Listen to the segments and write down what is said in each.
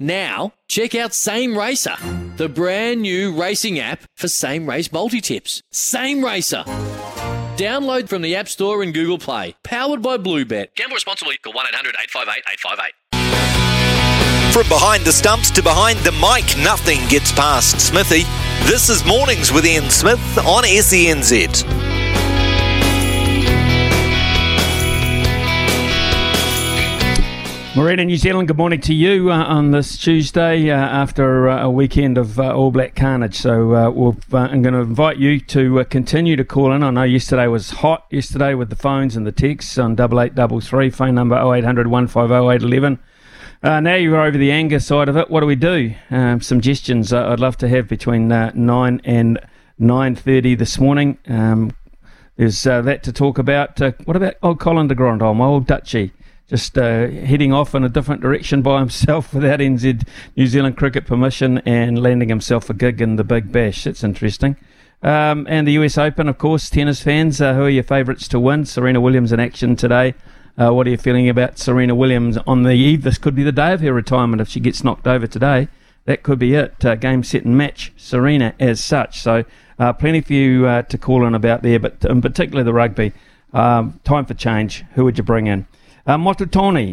Now, check out Same Racer, the brand new racing app for same race multi-tips. Same Racer. Download from the App Store and Google Play. Powered by Bluebet. Gamble responsibly. Call 1-800-858-858. From behind the stumps to behind the mic, nothing gets past Smithy. This is Mornings with Ian Smith on SENZ. Morena, New Zealand, good morning to you on this Tuesday after a weekend of All Black carnage. So I'm going to invite you to continue to call in. I know yesterday was hot, yesterday with the phones and the texts on 8833, phone number 0800 150 811. Now you're over the anger side of it, what do we do? Suggestions I'd love to have between 9 and 9.30 this morning. There's that to talk about. What about old Colin de Grandhomme, my old Dutchie, just heading off in a different direction by himself without NZ New Zealand cricket permission and landing himself a gig in the Big Bash. That's interesting. And the US Open, of course, tennis fans, who are your favourites to win? Serena Williams in action today. What are you feeling about Serena Williams on the eve? This could be the day of her retirement if she gets knocked over today. That could be it. Game, set and match, Serena as such. So plenty for you to call in about there, but in particular the rugby. Time for change. Who would you bring in? Motu Tony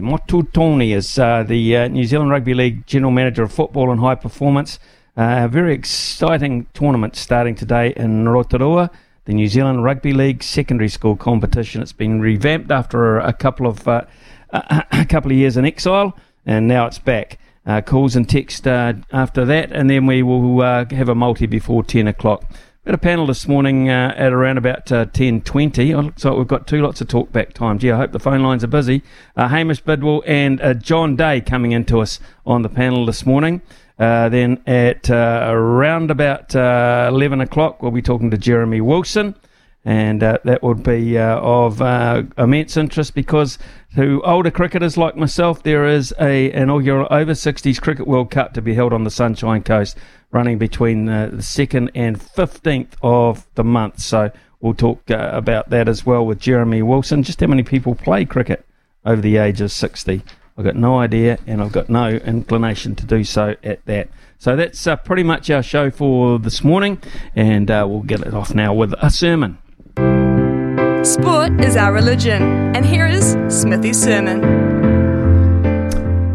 is the New Zealand Rugby League General Manager of Football and High Performance. A very exciting tournament starting today in Rotorua. The New Zealand Rugby League secondary school competition. It's been revamped after a couple of years in exile, and now it's back. Calls and text after that, and then we will have a multi before 10 o'clock. We've got a panel this morning at around about 10.20. It looks like we've got two lots of talk back time. Gee, I hope the phone lines are busy. Hamish Bidwell and John Day coming into us on the panel this morning. Then at around about 11 o'clock, we'll be talking to Jeremy Wilson, and that would be of immense interest because to older cricketers like myself, there is an inaugural Over-60s Cricket World Cup to be held on the Sunshine Coast, running between the 2nd and 15th of the month. So we'll talk about that as well with Jeremy Wilson. Just how many people play cricket over the age of 60? I've got no idea, and I've got no inclination to do so at that. So that's pretty much our show for this morning, and we'll get it off now with a sermon. Sport is our religion, and here is Smithy's sermon.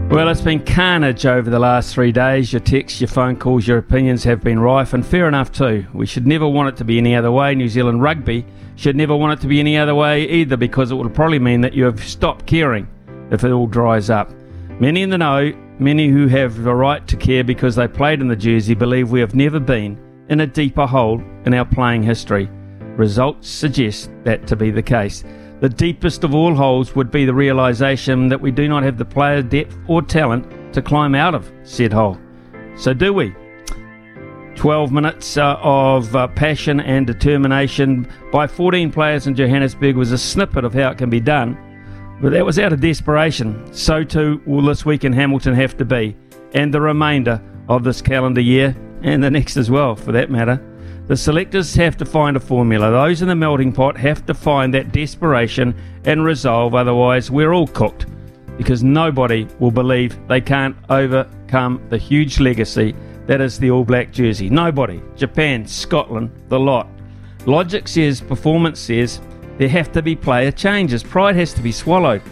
Well, it's been carnage over the last 3 days. Your texts, your phone calls, your opinions have been rife, and fair enough too. We should never want it to be any other way. New Zealand rugby should never want it to be any other way either, because it would probably mean that you have stopped caring if it all dries up. Many in the know, many who have the right to care because they played in the jersey, believe we have never been in a deeper hole in our playing history. Results suggest that to be the case. The deepest of all holes would be the realisation that we do not have the player depth or talent to climb out of said hole. So do we? 12 minutes of passion and determination by 14 players in Johannesburg was a snippet of how it can be done. But that was out of desperation. So too will this week in Hamilton have to be, and the remainder of this calendar year, and the next as well for that matter. The selectors have to find a formula. Those in the melting pot have to find that desperation and resolve, otherwise we're all cooked, because nobody will believe they can't overcome the huge legacy that is the All Black jersey. Nobody. Japan, Scotland, the lot. Logic says, performance says, there have to be player changes. Pride has to be swallowed.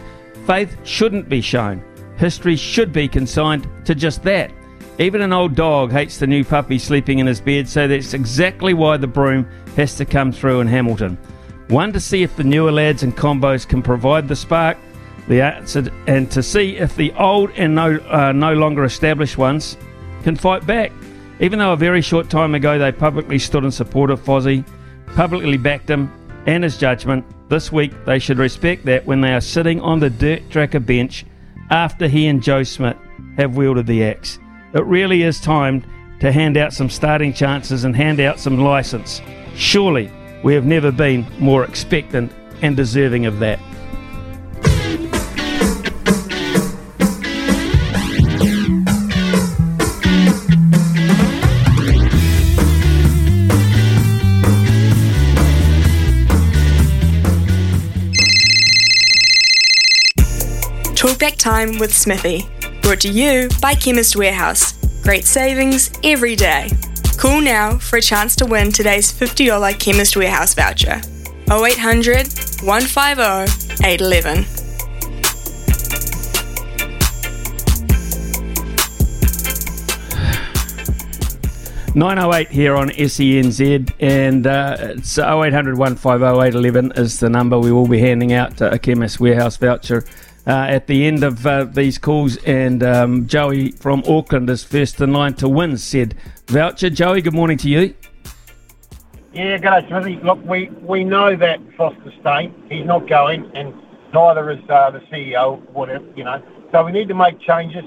Faith shouldn't be shown. History should be consigned to just that. Even an old dog hates the new puppy sleeping in his bed, so that's exactly why the broom has to come through in Hamilton. One, to see if the newer lads and combos can provide the spark, the answer, and to see if the old and no longer established ones can fight back. Even though a very short time ago they publicly stood in support of Fozzie, publicly backed him, and his judgment, this week they should respect that when they are sitting on the dirt tracker bench after he and Joe Smith have wielded the axe. It really is time to hand out some starting chances and hand out some licence. Surely we have never been more expectant and deserving of that. Talkback Time with Smithy, brought to you by Chemist Warehouse. Great savings every day. Call now for a chance to win today's $50 Chemist Warehouse voucher. 0800 150 811. [908] here on SENZ, and it's 0800 150 811 is the number. We will be handing out a Chemist Warehouse voucher at the end of these calls, and Joey from Auckland is first in line to win said voucher. Joey, good morning to you. Yeah, g'day Smithy. Look, we know that Foster's staying. He's not going, and neither is the CEO, whatever, you know. So we need to make changes.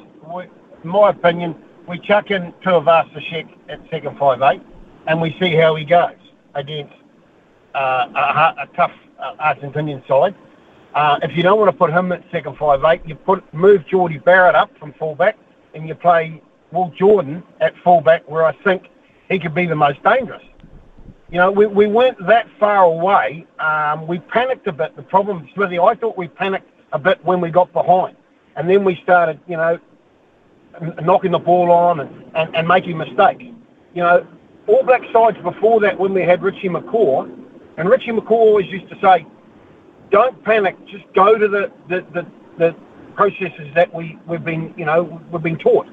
In my opinion, we chuck in Tuivasa-Sheck at second 5/8, and we see how he goes against a tough Argentinian side. If you don't want to put him at second 5/8, you move Jordy Barrett up from fullback, and you play Will Jordan at fullback, where I think he could be the most dangerous. You know, we weren't that far away. We panicked a bit. The problem, Smithy, I thought we panicked a bit when we got behind, and then we started, you know, knocking the ball on and making mistakes. You know, All Black sides before that, when we had Richie McCaw, and Richie McCaw always used to say, don't panic, just go to the processes that we've been taught.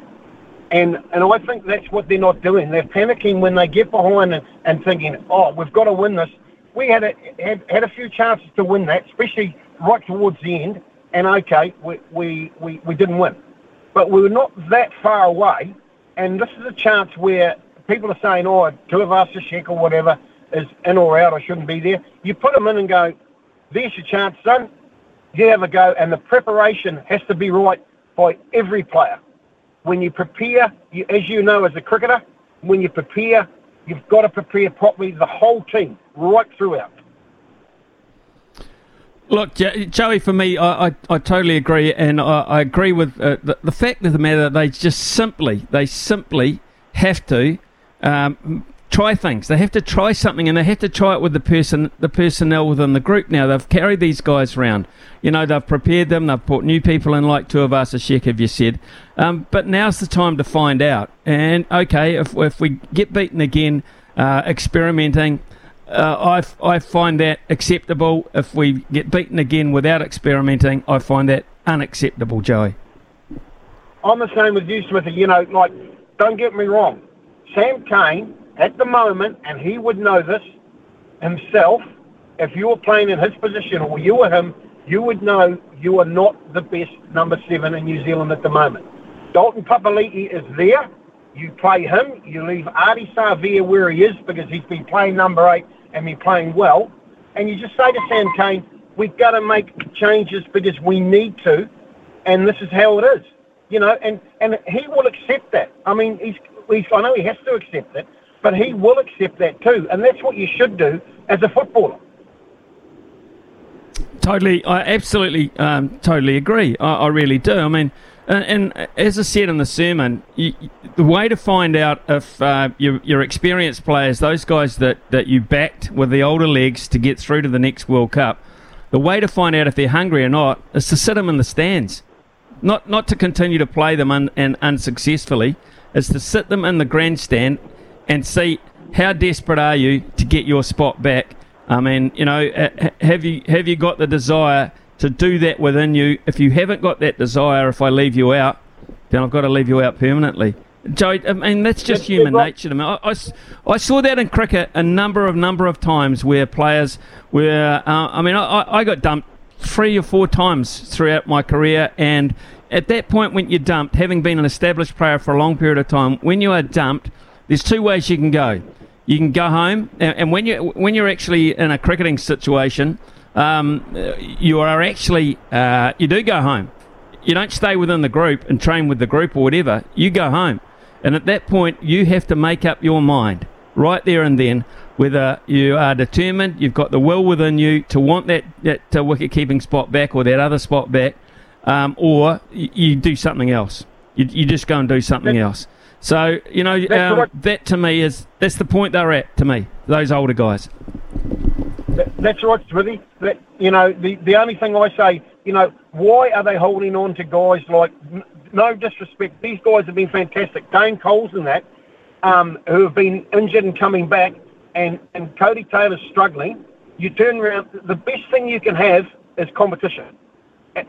And I think that's what they're not doing. They're panicking when they get behind and thinking, oh, we've got to win this. We had a few chances to win that, especially right towards the end, and okay, we didn't win. But we were not that far away, and this is a chance where people are saying, oh, Tuivasa-Sheck or whatever is in or out, I shouldn't be there. You put them in and go, there's your chance, son. You have a go, and the preparation has to be right by every player. When you prepare, as you know as a cricketer, when you prepare, you've got to prepare properly, the whole team, right throughout. Look, Joey, for me, I totally agree, and I agree with the fact of the matter. They simply have to try things. They have to try something, and they have to try it with the personnel within the group. Now, they've carried these guys around. You know, they've prepared them. They've brought new people in like Tuivasa-Sheck, have you said. But now's the time to find out. And, okay, if we get beaten again experimenting, I find that acceptable. If we get beaten again without experimenting, I find that unacceptable, Joey. I'm the same with you, Smithy. You know, like, don't get me wrong. Sam Cane, at the moment, and he would know this himself, if you were playing in his position or you were him, you would know you are not the best number 7 in New Zealand at the moment. Dalton Papali'i is there. You play him. You leave Ardie Savea where he is because he's been playing number 8 and been playing well. And you just say to Sam Cane, we've got to make changes because we need to, and this is how it is. You know, and he will accept that. I mean, I know he has to accept it, but he will accept that too, and that's what you should do as a footballer. Totally, I absolutely totally agree. I really do. I mean, and as I said in the sermon, the way to find out if your experienced players, those guys that you backed with the older legs to get through to the next World Cup, the way to find out if they're hungry or not is to sit them in the stands. Not to continue to play them and unsuccessfully, is to sit them in the grandstand and see how desperate are you to get your spot back. I mean, you know, have you got the desire to do that within you? If you haven't got that desire, if I leave you out, then I've got to leave you out permanently. Joe, I mean, that's just human nature. I mean, I saw that in cricket a number of times where players were. I mean, I got dumped 3 or 4 times throughout my career, and at that point when you're dumped, having been an established player for a long period of time, when you are dumped, there's 2 ways you can go. You can go home, and when you're actually in a cricketing situation, you are actually you do go home. You don't stay within the group and train with the group or whatever. You go home. And at that point, you have to make up your mind right there and then whether you are determined, you've got the will within you to want that wicket-keeping spot back or that other spot back, or you do something else. You just go and do something else. So, you know, that to me that's the point they're at to me, those older guys. That's right, Smithy. You know, the only thing I say, you know, why are they holding on to guys like, no disrespect, these guys have been fantastic. Dane Coles and that, who have been injured and coming back, and Cody Taylor's struggling. You turn around, the best thing you can have is competition.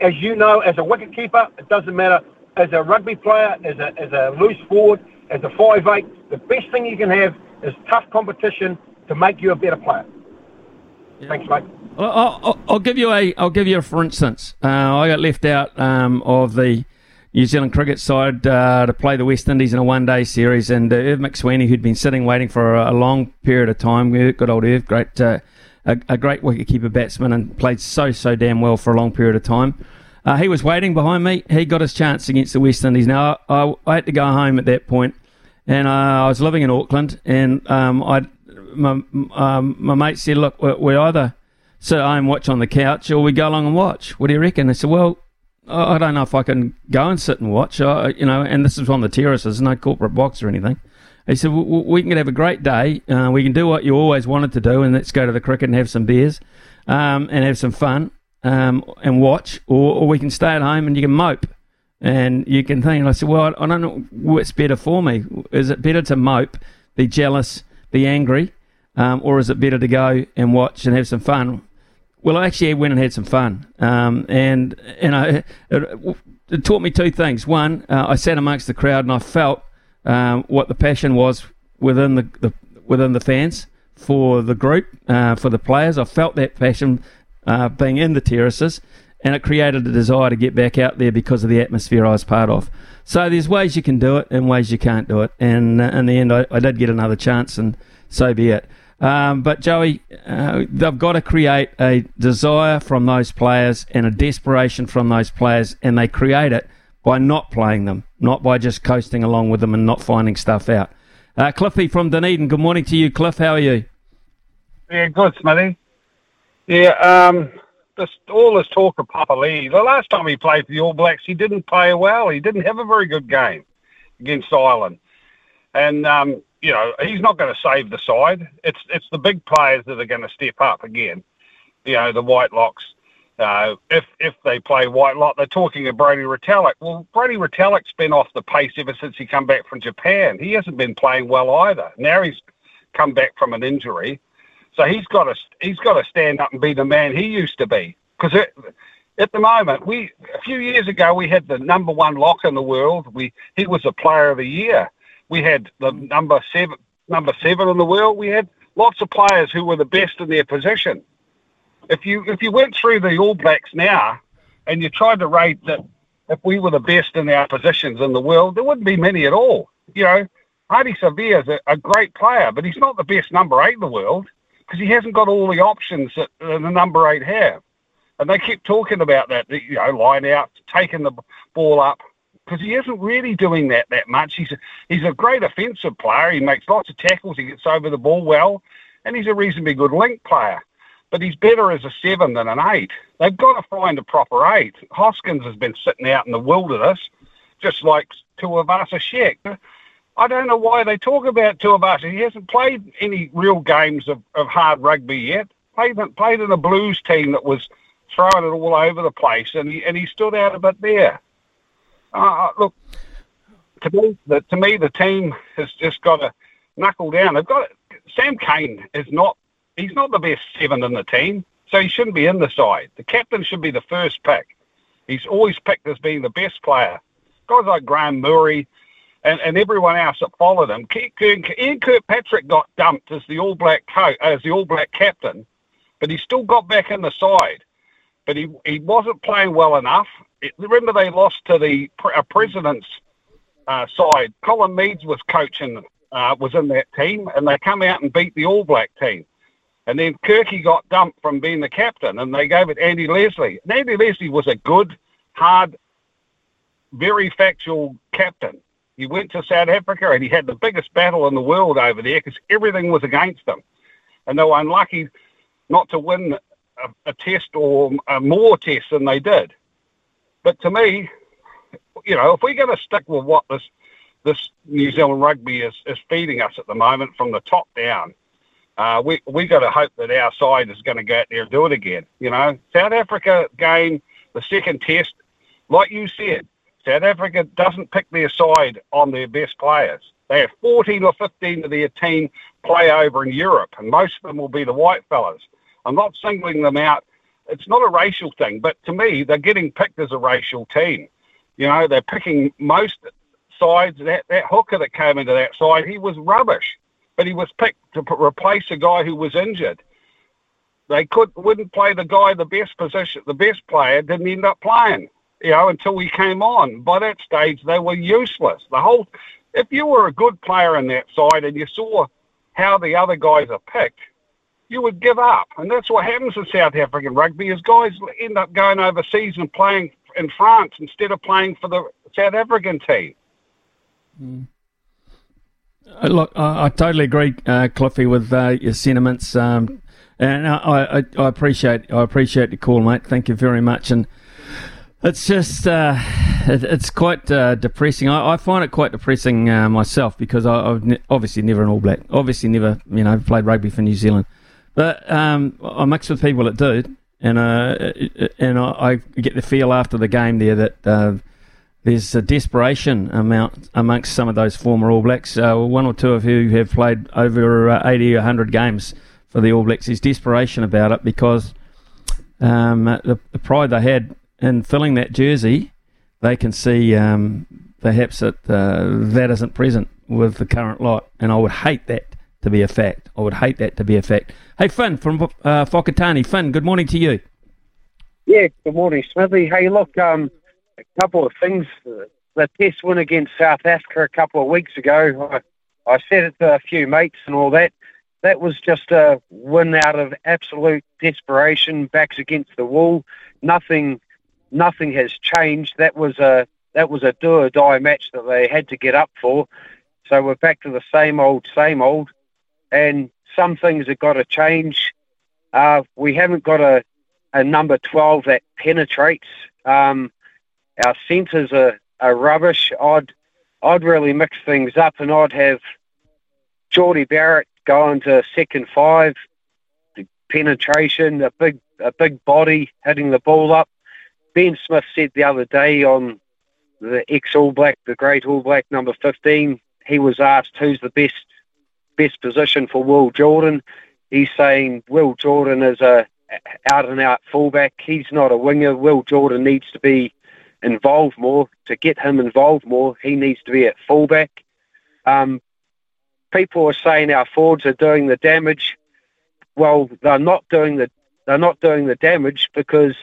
As you know, as a wicketkeeper, it doesn't matter. As a rugby player, as a loose forward, as a 5'8", the best thing you can have is tough competition to make you a better player. Yeah. Thanks, mate. I'll give you a for instance. I got left out of the New Zealand cricket side to play the West Indies in a one-day series, and Irv McSweeney, who'd been sitting waiting for a long period of time, good old Irv, a great wicketkeeper batsman, and played so damn well for a long period of time. He was waiting behind me. He got his chance against the West Indies. Now, I had to go home at that point, and I was living in Auckland, and my mate said, look, we either sit at home and watch on the couch or we go along and watch. What do you reckon? I said, well, I don't know if I can go and sit and watch, you know, and this is on the terrace. There's no corporate box or anything. He said, well, we can have a great day. We can do what you always wanted to do, and let's go to the cricket and have some beers and have some fun and watch, or we can stay at home and you can mope. And you can think, and I said, well, I don't know what's better for me. Is it better to mope, be jealous, be angry, or is it better to go and watch and have some fun? Well, I actually went and had some fun, and it taught me two things. One, I sat amongst the crowd and I felt what the passion was within the fans for the group, for the players. I felt that passion being in the terraces, and it created a desire to get back out there because of the atmosphere I was part of. So there's ways you can do it and ways you can't do it, and in the end, I did get another chance, and so be it. But Joey, they've got to create a desire from those players and a desperation from those players, and they create it by not playing them, not by just coasting along with them and not finding stuff out. Cliffy from Dunedin, good morning to you, Cliff. How are you? Yeah, good, Smithy. Yeah, all this talk of Papa Lee, the last time he played for the All Blacks, he didn't play well. He didn't have a very good game against Ireland. And you know, he's not going to save the side. It's the big players that are going to step up again. You know, the Whitelocks. If they play Whitelock, they're talking of Brodie Retallick. Well, Brodie Retallick's been off the pace ever since he come back from Japan. He hasn't been playing well either. Now he's come back from an injury, so he's got to stand up and be the man he used to be. Because at the moment, a few years ago we had the number one lock in the world. He was the player of the year. We had the number seven in the world. We had lots of players who were the best in their position. If you went through the All Blacks now and you tried to rate that if we were the best in our positions in the world, there wouldn't be many at all. You know, Ardie Savea is a great player, but he's not the best number 8 in the world because he hasn't got all the options that the number 8 have. And they keep talking about that, you know, line out, taking the ball up. Because he isn't really doing that much. He's a great offensive player. He makes lots of tackles. He gets over the ball well. And he's a reasonably good link player. But he's better as a 7 than an 8. They've got to find a proper 8. Hoskins has been sitting out in the wilderness, just like Tuivasa-Sheck. I don't know why they talk about Tuivasa. He hasn't played any real games of hard rugby yet. Played in a Blues team that was throwing it all over the place, and he stood out a bit there. Look, to me, the team has just got to knuckle down. Sam Cane he's not the best 7 in the team, so he shouldn't be in the side. The captain should be the first pick. He's always picked as being the best player. Guys like Graham Murray and everyone else that followed him. Ian Kirkpatrick got dumped as the All Black captain, but he still got back in the side. But he wasn't playing well enough. Remember they lost to the president's side. Colin Meads was coaching, was in that team, and they come out and beat the All Black team. And then Kirky got dumped from being the captain, and they gave it Andy Leslie. And Andy Leslie was a good, hard, very factual captain. He went to South Africa and he had the biggest battle in the world over there because everything was against them. And they were unlucky not to win a test or more tests than they did. But to me, you know, if we're going to stick with what this New Zealand rugby is feeding us at the moment from the top down, we got to hope that our side is going to go out there and do it again. You know, South Africa game, the second test, like you said, South Africa doesn't pick their side on their best players. They have 14 or 15 of their team play over in Europe, and most of them will be the white fellas. I'm not singling them out. It's not a racial thing, but to me, they're getting picked as a racial team. You know, they're picking most sides. That hooker that came into that side, he was rubbish, but he was picked to replace a guy who was injured. They wouldn't play the guy the best player didn't end up playing, you know, until he came on. By that stage, they were useless. If you were a good player in that side and you saw how the other guys are picked, you would give up. And that's what happens in South African rugby is guys end up going overseas and playing in France instead of playing for the South African team. Mm. Look, I totally agree, Cliffy, with your sentiments. And I appreciate the call, mate. Thank you very much. And it's just, it's quite depressing. I find it quite depressing myself because I've obviously never an All Black, obviously never, you know, played rugby for New Zealand. But I mix with people that do, and I get the feel after the game there that there's a desperation amongst some of those former All Blacks. One or two of who have played over 80 or 100 games for the All Blacks. There's desperation about it because the pride they had in filling that jersey, they can see perhaps that isn't present with the current lot, and I would hate that to be a fact. Hey, Finn from Whakatane. Finn, good morning to you. Yeah, good morning, Smithy. Hey, look, a couple of things. The test win against South Africa a couple of weeks ago, I said it to a few mates and all that. That was just a win out of absolute desperation, backs against the wall. Nothing has changed. That was a do-or-die match that they had to get up for. So we're back to the same old. And some things have got to change. We haven't got a number 12 that penetrates. Our centres are rubbish. I'd really mix things up, and I'd have Jordy Barrett going to second five, the penetration, a big body hitting the ball up. Ben Smith said the other day on the ex-All Black, the great All Black number 15, he was asked who's the best position for Will Jordan. He's saying Will Jordan is a out-and-out fullback. He's not a winger. Will Jordan needs to be involved more. To get him involved more, he needs to be at fullback. People are saying our forwards are doing the damage. Well, they're not doing the damage because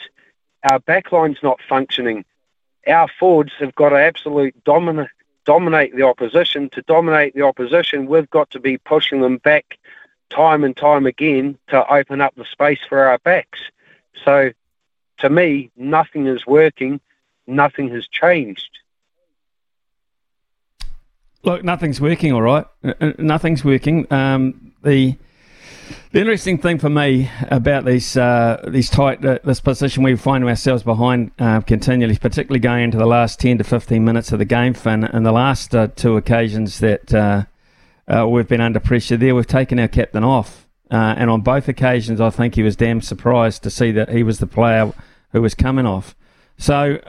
our backline's not functioning. Our forwards have got to absolutely dominate the opposition. To dominate the opposition, we've got to be pushing them back time and time again to open up the space for our backs. So, to me, nothing is working. Nothing has changed. Look, nothing's working, all right. Nothing's working. The interesting thing for me about these tight this position we find ourselves behind continually, particularly going into the last 10 to 15 minutes of the game, Finn, and the last two occasions that we've been under pressure there, we've taken our captain off. And on both occasions, I think he was damn surprised to see that he was the player who was coming off. So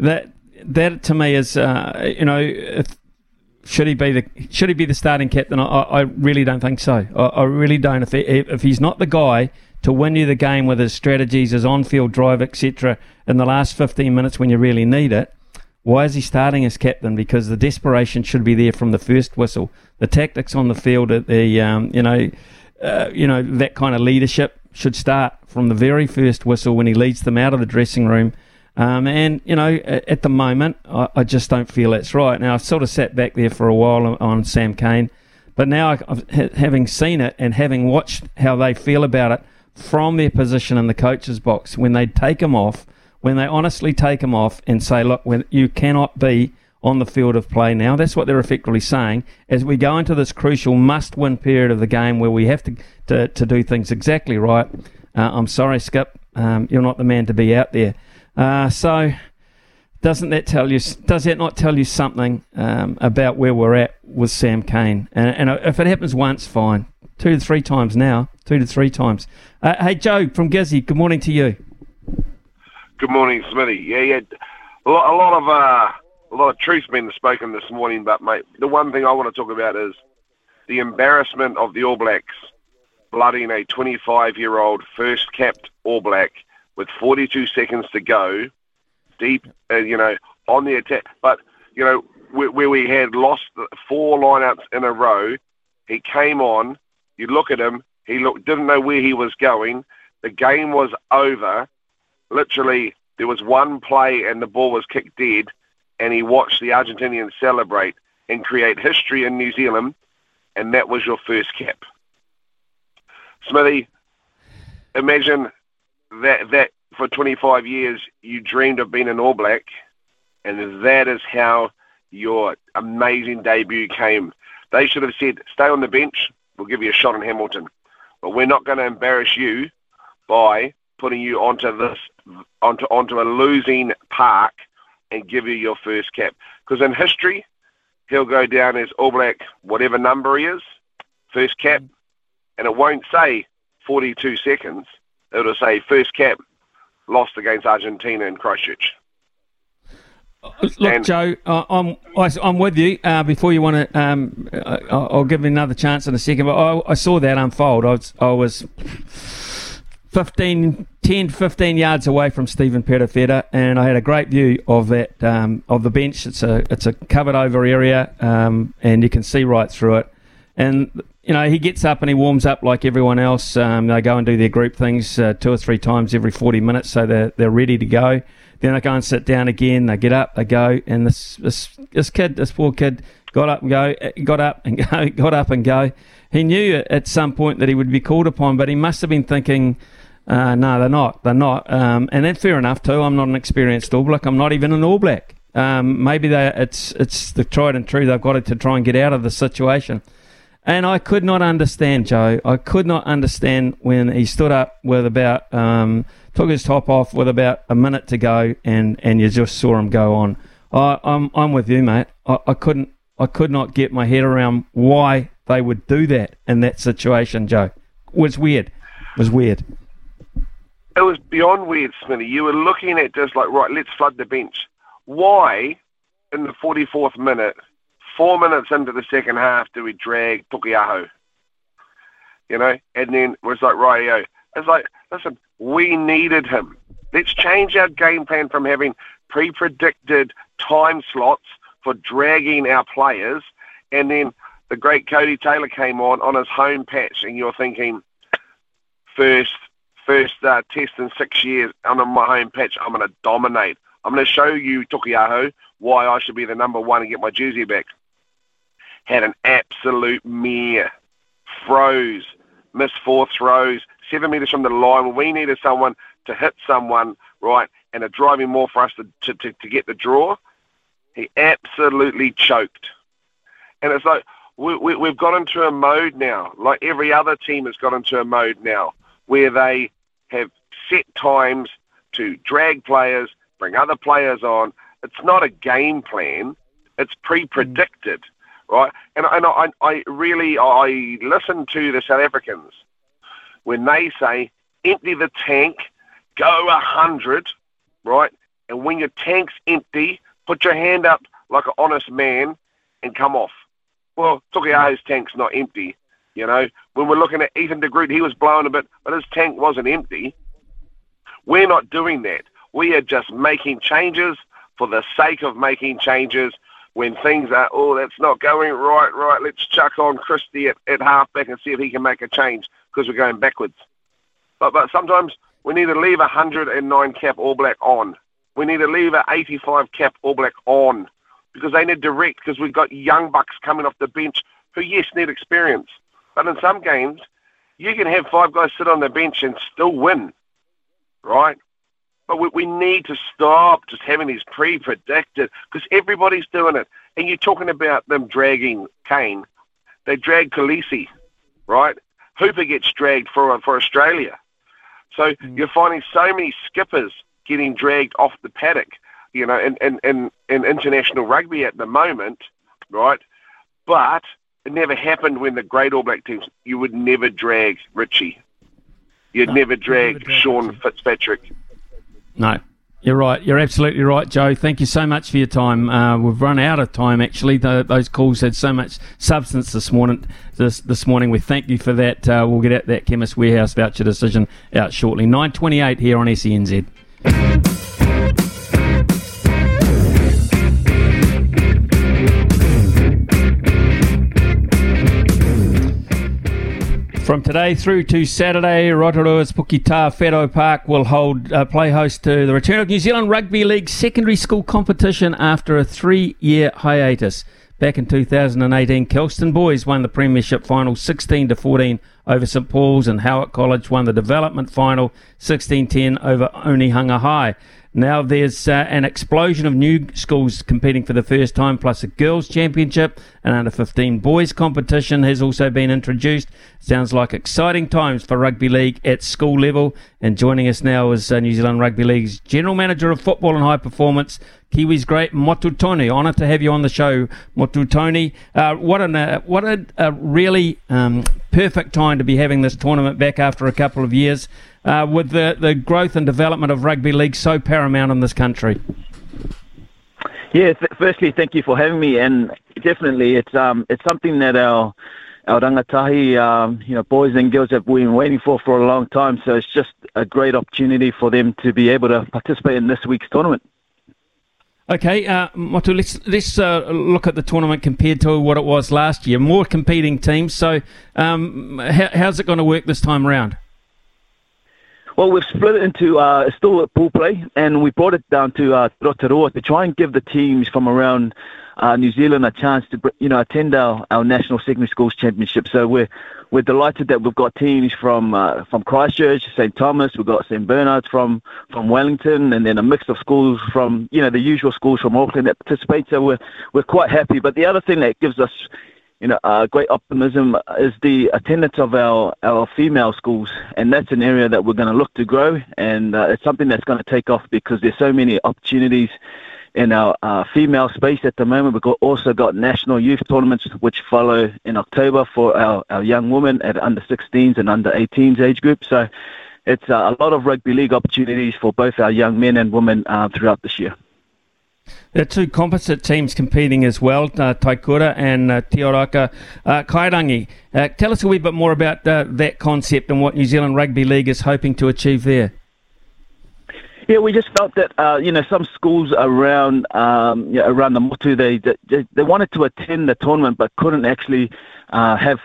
that to me is, you know, Should he be the starting captain? I really don't think so. I really don't. If he's not the guy to win you the game with his strategies, his on-field drive, etc., in the last 15 minutes when you really need it, why is he starting as captain? Because the desperation should be there from the first whistle. The tactics on the field, that kind of leadership should start from the very first whistle when he leads them out of the dressing room. And, you know, at the moment, I just don't feel that's right. Now, I've sort of sat back there for a while on Sam Cane, but now having seen it and having watched how they feel about it from their position in the coach's box, when they honestly take him off and say, look, you cannot be on the field of play now. That's what they're effectively saying as we go into this crucial must-win period of the game where we have to do things exactly right. I'm sorry, Skip, you're not the man to be out there. So doesn't that tell you? Does that not tell you something about where we're at with Sam Cane? And if it happens once, fine. Two to three times now. Hey, Joe from Gizzy, good morning to you. Good morning, Smitty. Yeah. A lot of truth being spoken this morning, but mate, the one thing I want to talk about is the embarrassment of the All Blacks blooding a 25-year-old first capped All Black with 42 seconds to go, deep, on the attack. But where we had lost 4 lineups in a row, he came on. You look at him. Didn't know where he was going. The game was over. Literally, there was one play and the ball was kicked dead. And he watched the Argentinians celebrate and create history in New Zealand, and that was your first cap. Smithy, imagine that for 25 years you dreamed of being an All Black, and that is how your amazing debut came. They should have said, stay on the bench, we'll give you a shot in Hamilton, but we're not going to embarrass you by putting you onto a losing park and give you your first cap. Because in history, he'll go down as All Black, whatever number he is, first cap, and it won't say 42 seconds. It'll say first cap, lost against Argentina in Christchurch. Look, Joe, I'm with you. Before you want to, I'll give you another chance in a second, but I saw that unfold. I was 10-15 yards away from Stephen Perifetta, and I had a great view of that of the bench. It's a covered over area, and you can see right through it. And he gets up and he warms up like everyone else. They go and do their group things 2 or 3 times every 40 minutes, so they're ready to go. Then they go and sit down again. They get up, they go, and this poor kid got up and go. He knew at some point that he would be called upon, but he must have been thinking, no, they're not. And that's fair enough too. I'm not an experienced All Black. I'm not even an All Black. Maybe it's the tried and true. They've got it to try and get out of the situation. And I could not understand, Joe. I could not understand when he stood up with about, took his top off with about a minute to go, and you just saw him go on. I'm with you, mate. I could not get my head around why they would do that in that situation, Joe. It was weird. It was beyond weird, Smitty. You were looking at just like, right, let's flood the bench. Why, in the 44th minute, 4 minutes into the second half, do we drag Taukei'aho? And then it was like, rightio. It's like, listen, we needed him. Let's change our game plan from having pre-predicted time slots for dragging our players. And then the great Cody Taylor came on his home patch, and you're thinking, first test in 6 years on my home patch, I'm going to dominate. I'm going to show you, Taukei'aho, why I should be the number one and get my jersey back. Had an absolute mare. Froze. Missed 4 throws. 7 metres from the line. We needed someone to hit someone, right, and a driving more for us to get the draw. He absolutely choked. And it's like, we've got into a mode now, like every other team has got into a mode now, where they have set times to drag players, bring other players on. It's not a game plan. It's pre-predicted, right? And I listen to the South Africans when they say, empty the tank, go 100, right? And when your tank's empty, put your hand up like an honest man and come off. Well, Taukei'aho's tank's not empty, When we're looking at Ethan de Groot, he was blown a bit, but his tank wasn't empty. We're not doing that. We are just making changes for the sake of making changes when things are, that's not going right, let's chuck on Christie at halfback and see if he can make a change because we're going backwards. But sometimes we need to leave a 109 cap All Black on. We need to leave a 85 cap All Black on because they need direct, because we've got young bucks coming off the bench who, yes, need experience. But in some games, you can have 5 guys sit on the bench and still win, right? But we need to stop just having these pre-predicted, because everybody's doing it. And you're talking about them dragging Kane. They drag Khaleesi, right? Hooper gets dragged for Australia. So you're finding so many skippers getting dragged off the paddock, you know, in international rugby at the moment, right? But it never happened when the great All Black teams. You would never drag Richie. You'd never drag Sean Fitzpatrick. No, you're right. You're absolutely right, Joe. Thank you so much for your time. We've run out of time, actually. Those calls had so much substance this morning. We thank you for that. We'll get out that Chemist Warehouse voucher decision out shortly. 9:28 here on SENZ. From today through to Saturday, Rotorua's Puketāh Whenau Park will hold play host to the return of New Zealand Rugby League secondary school competition after a 3-year hiatus. Back in 2018, Kelston Boys won the Premiership final 16-14 over St Paul's, and Howard College won the development final 16-10 over Onehunga High. Now there's an explosion of new schools competing for the first time, plus a girls' championship, and under-15 boys' competition has also been introduced. Sounds like exciting times for rugby league at school level. And joining us now is New Zealand Rugby League's General Manager of Football and High Performance, Kiwi's great Motu Tony. Honoured to have you on the show, Motu Tony. What a really perfect time to be having this tournament back after a couple of years. With the growth and development of rugby league so paramount in this country? Yeah, firstly, thank you for having me, and definitely it's something that our rangatahi, boys and girls have been waiting for a long time, so it's just a great opportunity for them to be able to participate in this week's tournament. Okay, Motu, let's look at the tournament compared to what it was last year. More competing teams, so how's it going to work this time around? Well, we've split it into still pool play, and we brought it down to Rotorua to try and give the teams from around New Zealand a chance to, attend our National Secondary Schools Championship. So we're delighted that we've got teams from Christchurch, St Thomas, we've got St Bernard's from Wellington, and then a mix of schools from, the usual schools from Auckland that participate. So we're quite happy. But the other thing that gives us great optimism is the attendance of our female schools, and that's an area that we're going to look to grow, and it's something that's going to take off because there's so many opportunities in our female space at the moment. We've also got national youth tournaments which follow in October for our young women at under 16s and under 18s age group. So it's a lot of rugby league opportunities for both our young men and women throughout this year. There are two composite teams competing as well, Taikura and Te Oraka Kairangi. Tell us a wee bit more about that concept and what New Zealand Rugby League is hoping to achieve there. Yeah, we just felt that some schools around the Motu they wanted to attend the tournament but couldn't actually have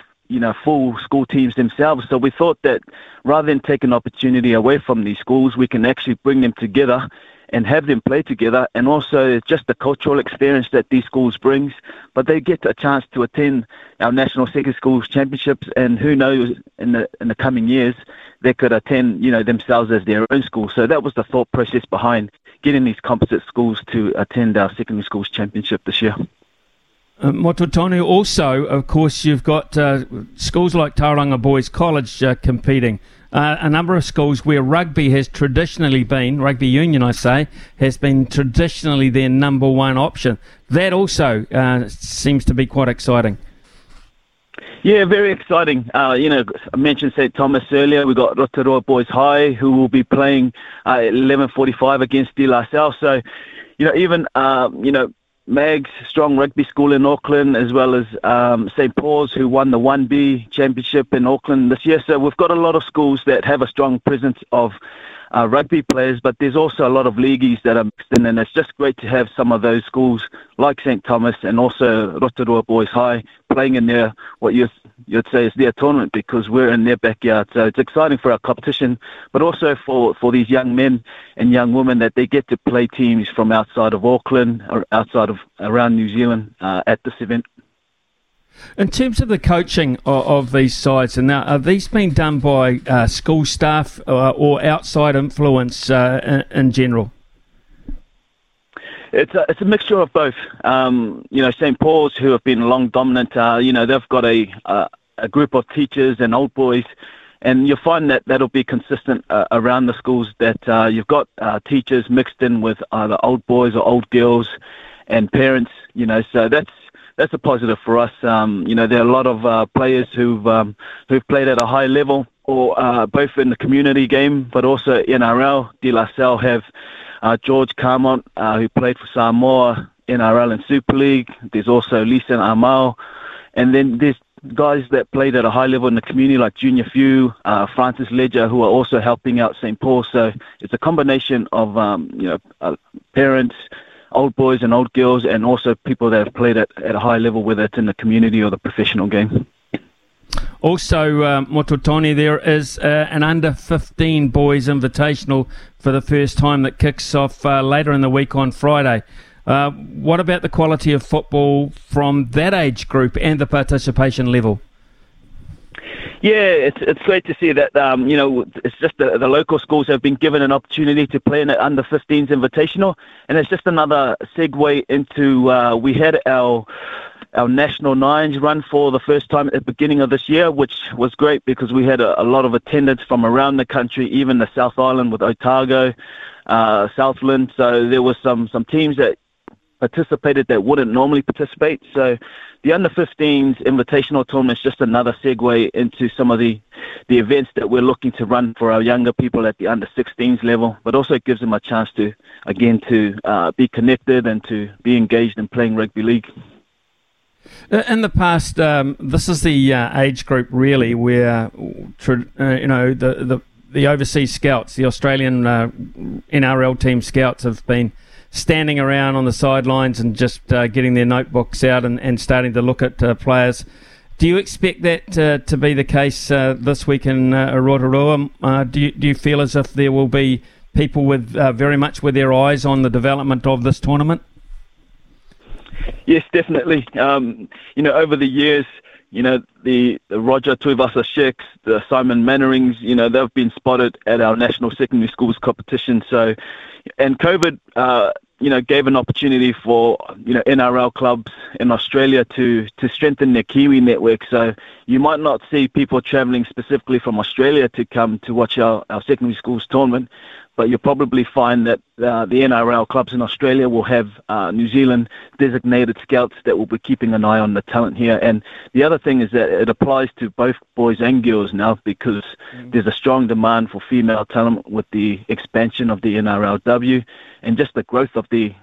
full school teams themselves. So we thought that rather than take an opportunity away from these schools, we can actually bring them together and have them play together, and also just the cultural experience that these schools brings. But they get a chance to attend our National Secondary Schools Championships, and who knows, in the coming years, they could attend themselves as their own school. So that was the thought process behind getting these composite schools to attend our Secondary Schools Championship this year. Motu Tonu, also, of course, you've got schools like Tauranga Boys College competing. A number of schools where rugby has traditionally been, rugby union I say, has been traditionally their number one option. That also seems to be quite exciting. Yeah, very exciting. I mentioned St Thomas earlier. We've got Rotorua Boys High, who will be playing 11:45 against De La Salle. So, even, Mag's strong rugby school in Auckland, as well as St Paul's, who won the 1B championship in Auckland this year. So we've got a lot of schools that have a strong presence of rugby players, but there's also a lot of leagueies that are mixed in, and it's just great to have some of those schools like St Thomas and also Rotorua Boys High playing in their, what you'd say is their tournament, because we're in their backyard. So it's exciting for our competition, but also for these young men and young women that they get to play teams from outside of Auckland or outside of around New Zealand at this event. In terms of the coaching of these sides, and now, are these being done by school staff or outside influence in general? It's a mixture of both. St Paul's, who have been long dominant, they've got a group of teachers and old boys, and you'll find that that'll be consistent around the schools, that you've got teachers mixed in with either old boys or old girls and parents, so that's a positive for us. There are a lot of players who've played at a high level, or both in the community game, but also NRL. De La Salle have George Carmont, who played for Samoa, NRL and Super League. There's also Lisan Amau. And then there's guys that played at a high level in the community, like Junior Few, Francis Ledger, who are also helping out St. Paul. So it's a combination of, parents, old boys and old girls, and also people that have played at a high level, whether it's in the community or the professional game. Also, Motu Tony, there is an under-15 boys invitational for the first time that kicks off later in the week on Friday. What about the quality of football from that age group and the participation level? Yeah, it's great to see that, it's just the local schools have been given an opportunity to play in an under-15s invitational, and it's just another segue into we had our National Nines run for the first time at the beginning of this year, which was great because we had a lot of attendance from around the country, even the South Island with Otago, Southland. So there were some teams that participated that wouldn't normally participate. So the Under-15s Invitational Tournament is just another segue into some of the events that we're looking to run for our younger people at the Under-16s level, but also gives them a chance to be connected and to be engaged in playing rugby league. In the past, this is the age group really where the overseas scouts, the Australian NRL team scouts, have been standing around on the sidelines and just getting their notebooks out and starting to look at players. Do you expect that to be the case this week in Rotorua? Do you feel as if there will be people with very much with their eyes on the development of this tournament? Yes, definitely. Over the years, the Roger Tuivasa-Sheck, the Simon Mannerings, they've been spotted at our national secondary schools competition. So, and COVID, gave an opportunity for, NRL clubs in Australia to strengthen their Kiwi network. So you might not see people travelling specifically from Australia to come to watch our secondary schools tournament, but you'll probably find that the NRL clubs in Australia will have New Zealand designated scouts that will be keeping an eye on the talent here. And the other thing is that it applies to both boys and girls now, because there's a strong demand for female talent with the expansion of the NRLW and just the growth of the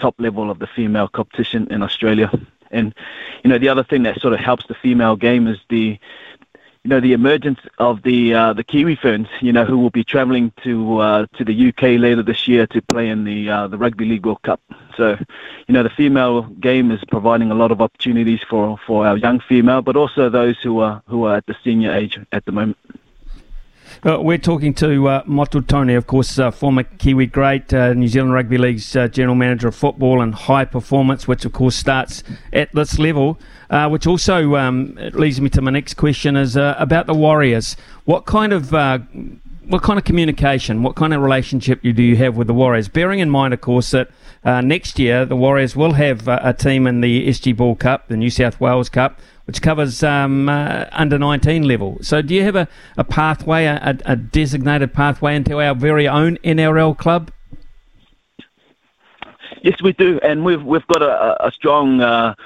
top level of the female competition in Australia. And, the other thing that sort of helps the female game is the emergence of the Kiwi Ferns, who will be travelling to the UK later this year to play in the Rugby League World Cup. So, the female game is providing a lot of opportunities for our young female, but also those who are at the senior age at the moment. We're talking to Motu Tony, of course, former Kiwi great, New Zealand Rugby League's General Manager of Football and High Performance, which of course starts at this level, which also leads me to my next question is about the Warriors. What kind of communication, what kind of relationship do you have with the Warriors? Bearing in mind, of course, that next year the Warriors will have a team in the SG Ball Cup, the New South Wales Cup, which covers under-19 level. So do you have a pathway, a designated pathway into our very own NRL club? Yes, we do, and we've got a strong,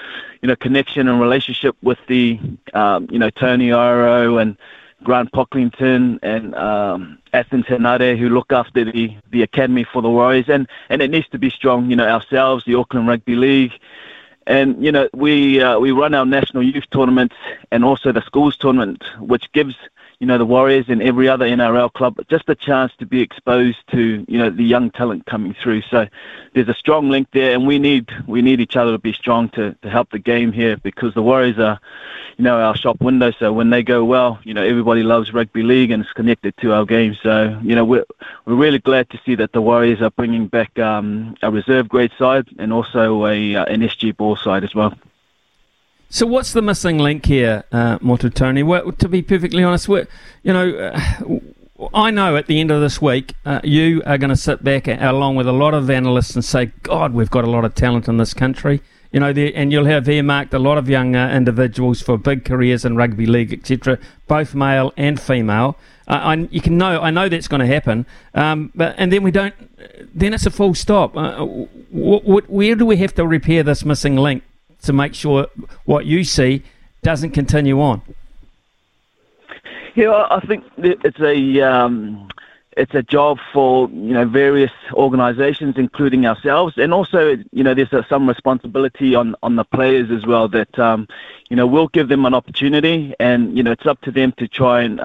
connection and relationship with the, Tony Iro and Grant Pocklington and Athens Henare, who look after the academy for the Warriors, and it needs to be strong. Ourselves, the Auckland Rugby League, and we run our national youth tournaments and also the schools tournament, which gives the Warriors and every other NRL club just a chance to be exposed to the young talent coming through. So there's a strong link there, and we need each other to be strong to help the game here, because the Warriors are our shop window. So when they go well, everybody loves rugby league and it's connected to our game. So we're really glad to see that the Warriors are bringing back a reserve grade side and also an SG Ball side as well. So what's the missing link here, Motu Tony? Well, to be perfectly honest, I know at the end of this week, you are going to sit back along with a lot of analysts and say, God, we've got a lot of talent in this country. You know, and you'll have earmarked a lot of young individuals for big careers in rugby league, etc., both male and female. I know that's going to happen, but then we don't. Then it's a full stop. Where do we have to repair this missing link to make sure what you see doesn't continue on? Yeah, I think it's a job for, various organisations, including ourselves, and also, there's some responsibility on the players as well that, we'll give them an opportunity, and, it's up to them to try and,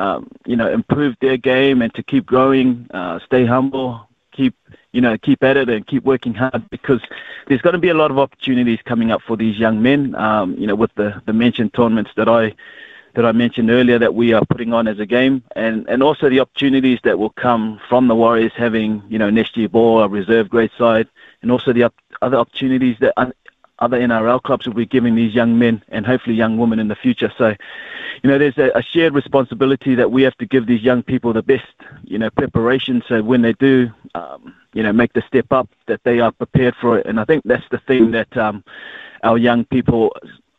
improve their game and to keep growing, stay humble, keep at it and keep working hard, because there's going to be a lot of opportunities coming up for these young men, with the mentioned tournaments that I mentioned earlier that we are putting on as a game, and also the opportunities that will come from the Warriors having, next year ball, a reserve grade side, and also the other opportunities that other NRL clubs will be giving these young men and hopefully young women in the future. So, there's a shared responsibility that we have to give these young people the best, preparation, so when they do, make the step up, that they are prepared for it. And I think that's the thing that our young people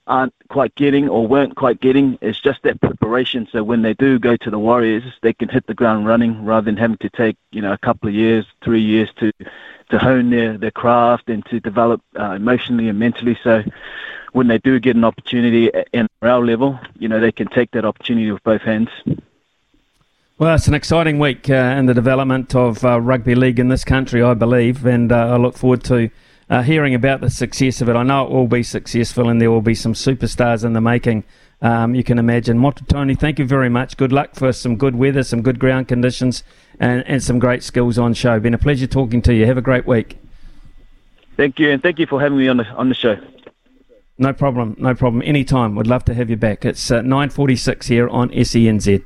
aren't quite getting or weren't quite getting. It's just that preparation, so when they do go to the Warriors, they can hit the ground running rather than having to take a couple of years, 3 years to hone their craft and to develop emotionally and mentally, so when they do get an opportunity at NRL level, they can take that opportunity with both hands. Well, it's an exciting week in the development of rugby league in this country, I believe, and I look forward to hearing about the success of it. I know it will be successful and there will be some superstars in the making, you can imagine. Motu Tony, thank you very much. Good luck for some good weather, some good ground conditions, and some great skills on show. Been a pleasure talking to you. Have a great week. Thank you, and thank you for having me on the show. No problem. Anytime. We'd love to have you back. It's 9:46 here on SENZ.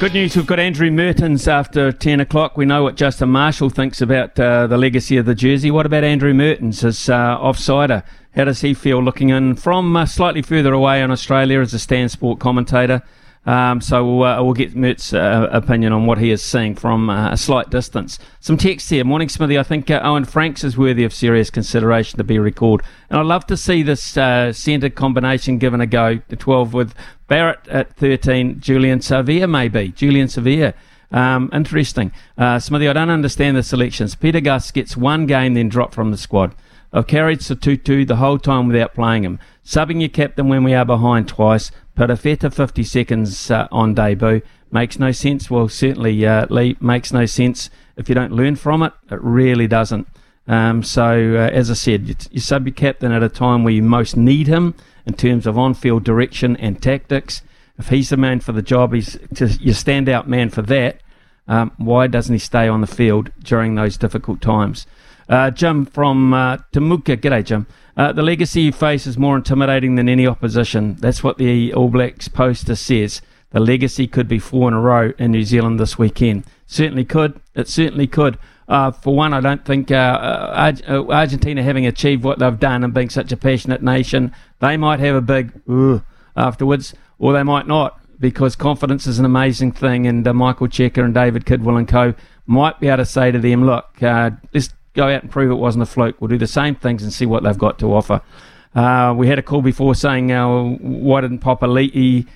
Good news, we've got Andrew Mehrtens after 10 o'clock. We know what Justin Marshall thinks about the legacy of the jersey. What about Andrew Mehrtens as offsider? How does he feel looking in from slightly further away in Australia as a Stan Sport commentator? We'll get Mert's opinion on what he is seeing from a slight distance. Some text here. Morning, Smithy. I think Owen Franks is worthy of serious consideration to be recalled. And I'd love to see this centre combination given a go, the 12 with Barrett at 13, Julian Savea. Interesting. Smithy, I don't understand the selections. Peter Gus gets one game, then dropped from the squad. I've carried Satutu the whole time without playing him. Subbing your captain when we are behind twice. Perifeta 50 seconds on debut makes no sense. Well, certainly, Lee, makes no sense. If you don't learn from it, it really doesn't. As I said, you sub your captain at a time where you most need him in terms of on-field direction and tactics. If he's the man for the job, he's your standout man for that. Why doesn't he stay on the field during those difficult times? Jim from Temuka. G'day, Jim. The legacy you face is more intimidating than any opposition. That's what the All Blacks poster says. The legacy could be 4 in a row in New Zealand this weekend. Certainly could. It certainly could. For one, I don't think Argentina, having achieved what they've done and being such a passionate nation, they might have a big afterwards, or they might not, because confidence is an amazing thing, and Michael Checker and David Kidwell and co might be able to say to them, look, let's go out and prove it wasn't a fluke. We'll do the same things and see what they've got to offer. We had a call before saying, why didn't Papali'i,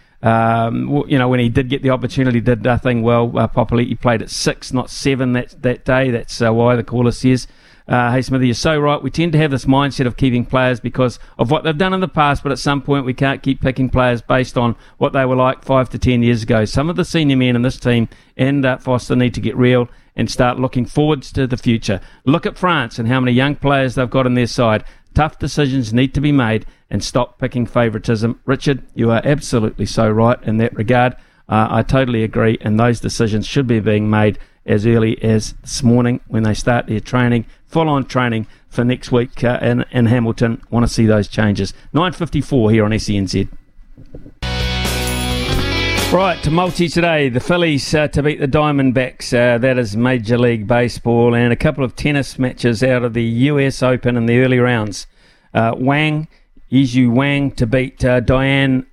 when he did get the opportunity, did nothing well. Papali'i played at 6, not 7 that day. That's why the caller says. Hey, Smithy, you're so right. We tend to have this mindset of keeping players because of what they've done in the past, but at some point we can't keep picking players based on what they were like 5 to 10 years ago. Some of the senior men in this team and Foster need to get real and start looking forwards to the future. Look at France and how many young players they've got on their side. Tough decisions need to be made and stop picking favouritism. Richard, you are absolutely so right in that regard. I totally agree, and those decisions should be being made as early as this morning when they start their training, full-on training for next week in Hamilton. Want to see those changes. 9:54 here on SENZ. Right, to multi today, the Phillies to beat the Diamondbacks. That is Major League Baseball, and a couple of tennis matches out of the US Open in the early rounds. Wang Yizhu Wang to beat Diane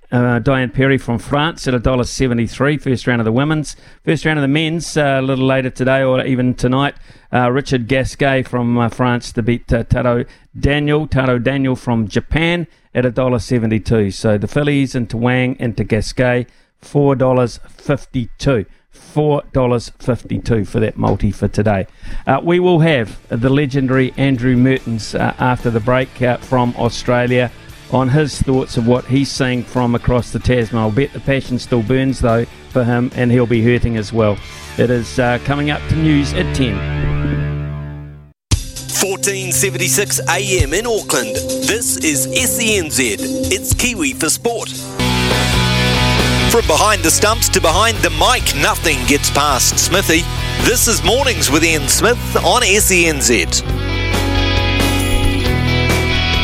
Perry from France at $1.73, first round of the women's. First round of the men's, a little later today or even tonight, Richard Gasquet from France to beat Taro Daniel from Japan at $1.72. So the fillies into Wang, into Gasquet, $4.52. $4.52 for that multi for today. We will have the legendary Andrew Mehrtens after the break from Australia on his thoughts of what he's seeing from across the Tasman. I'll bet the passion still burns though for him, and he'll be hurting as well. It is coming up to news at 10. 1476 AM in Auckland. This is SENZ. It's Kiwi for Sport. From behind the stumps to behind the mic, nothing gets past Smithy. This is Mornings with Ian Smith on SENZ.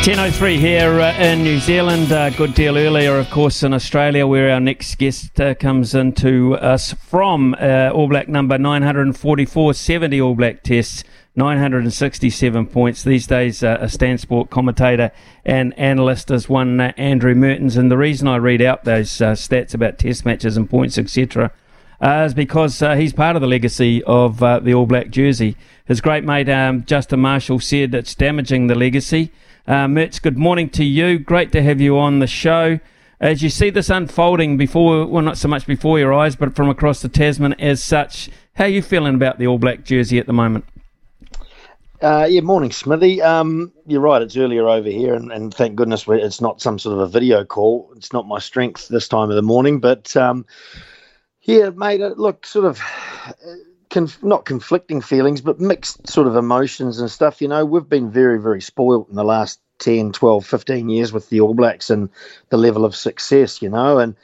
10.03 here in New Zealand. A good deal earlier, of course, in Australia, where our next guest comes in to us from All Black number 944, 70 All Black tests, 967 points. These days, a Stan Sport commentator and analyst is one Andrew Mehrtens. And the reason I read out those stats about test matches and points, etc., is because he's part of the legacy of the All Black jersey. His great mate, Justin Marshall, said it's damaging the legacy. Mertz, good morning to you. Great to have you on the show. As you see this unfolding before, well, not so much before your eyes, but from across the Tasman as such, how are you feeling about the All Black jersey at the moment? Morning, Smithy. You're right, it's earlier over here, and thank goodness it's not some sort of a video call. It's not my strength this time of the morning, but mate, look, sort of not conflicting feelings, but mixed sort of emotions and stuff. You know, we've been very, very spoilt in the last 10, 12, 15 years with the All Blacks and the level of success, you know, and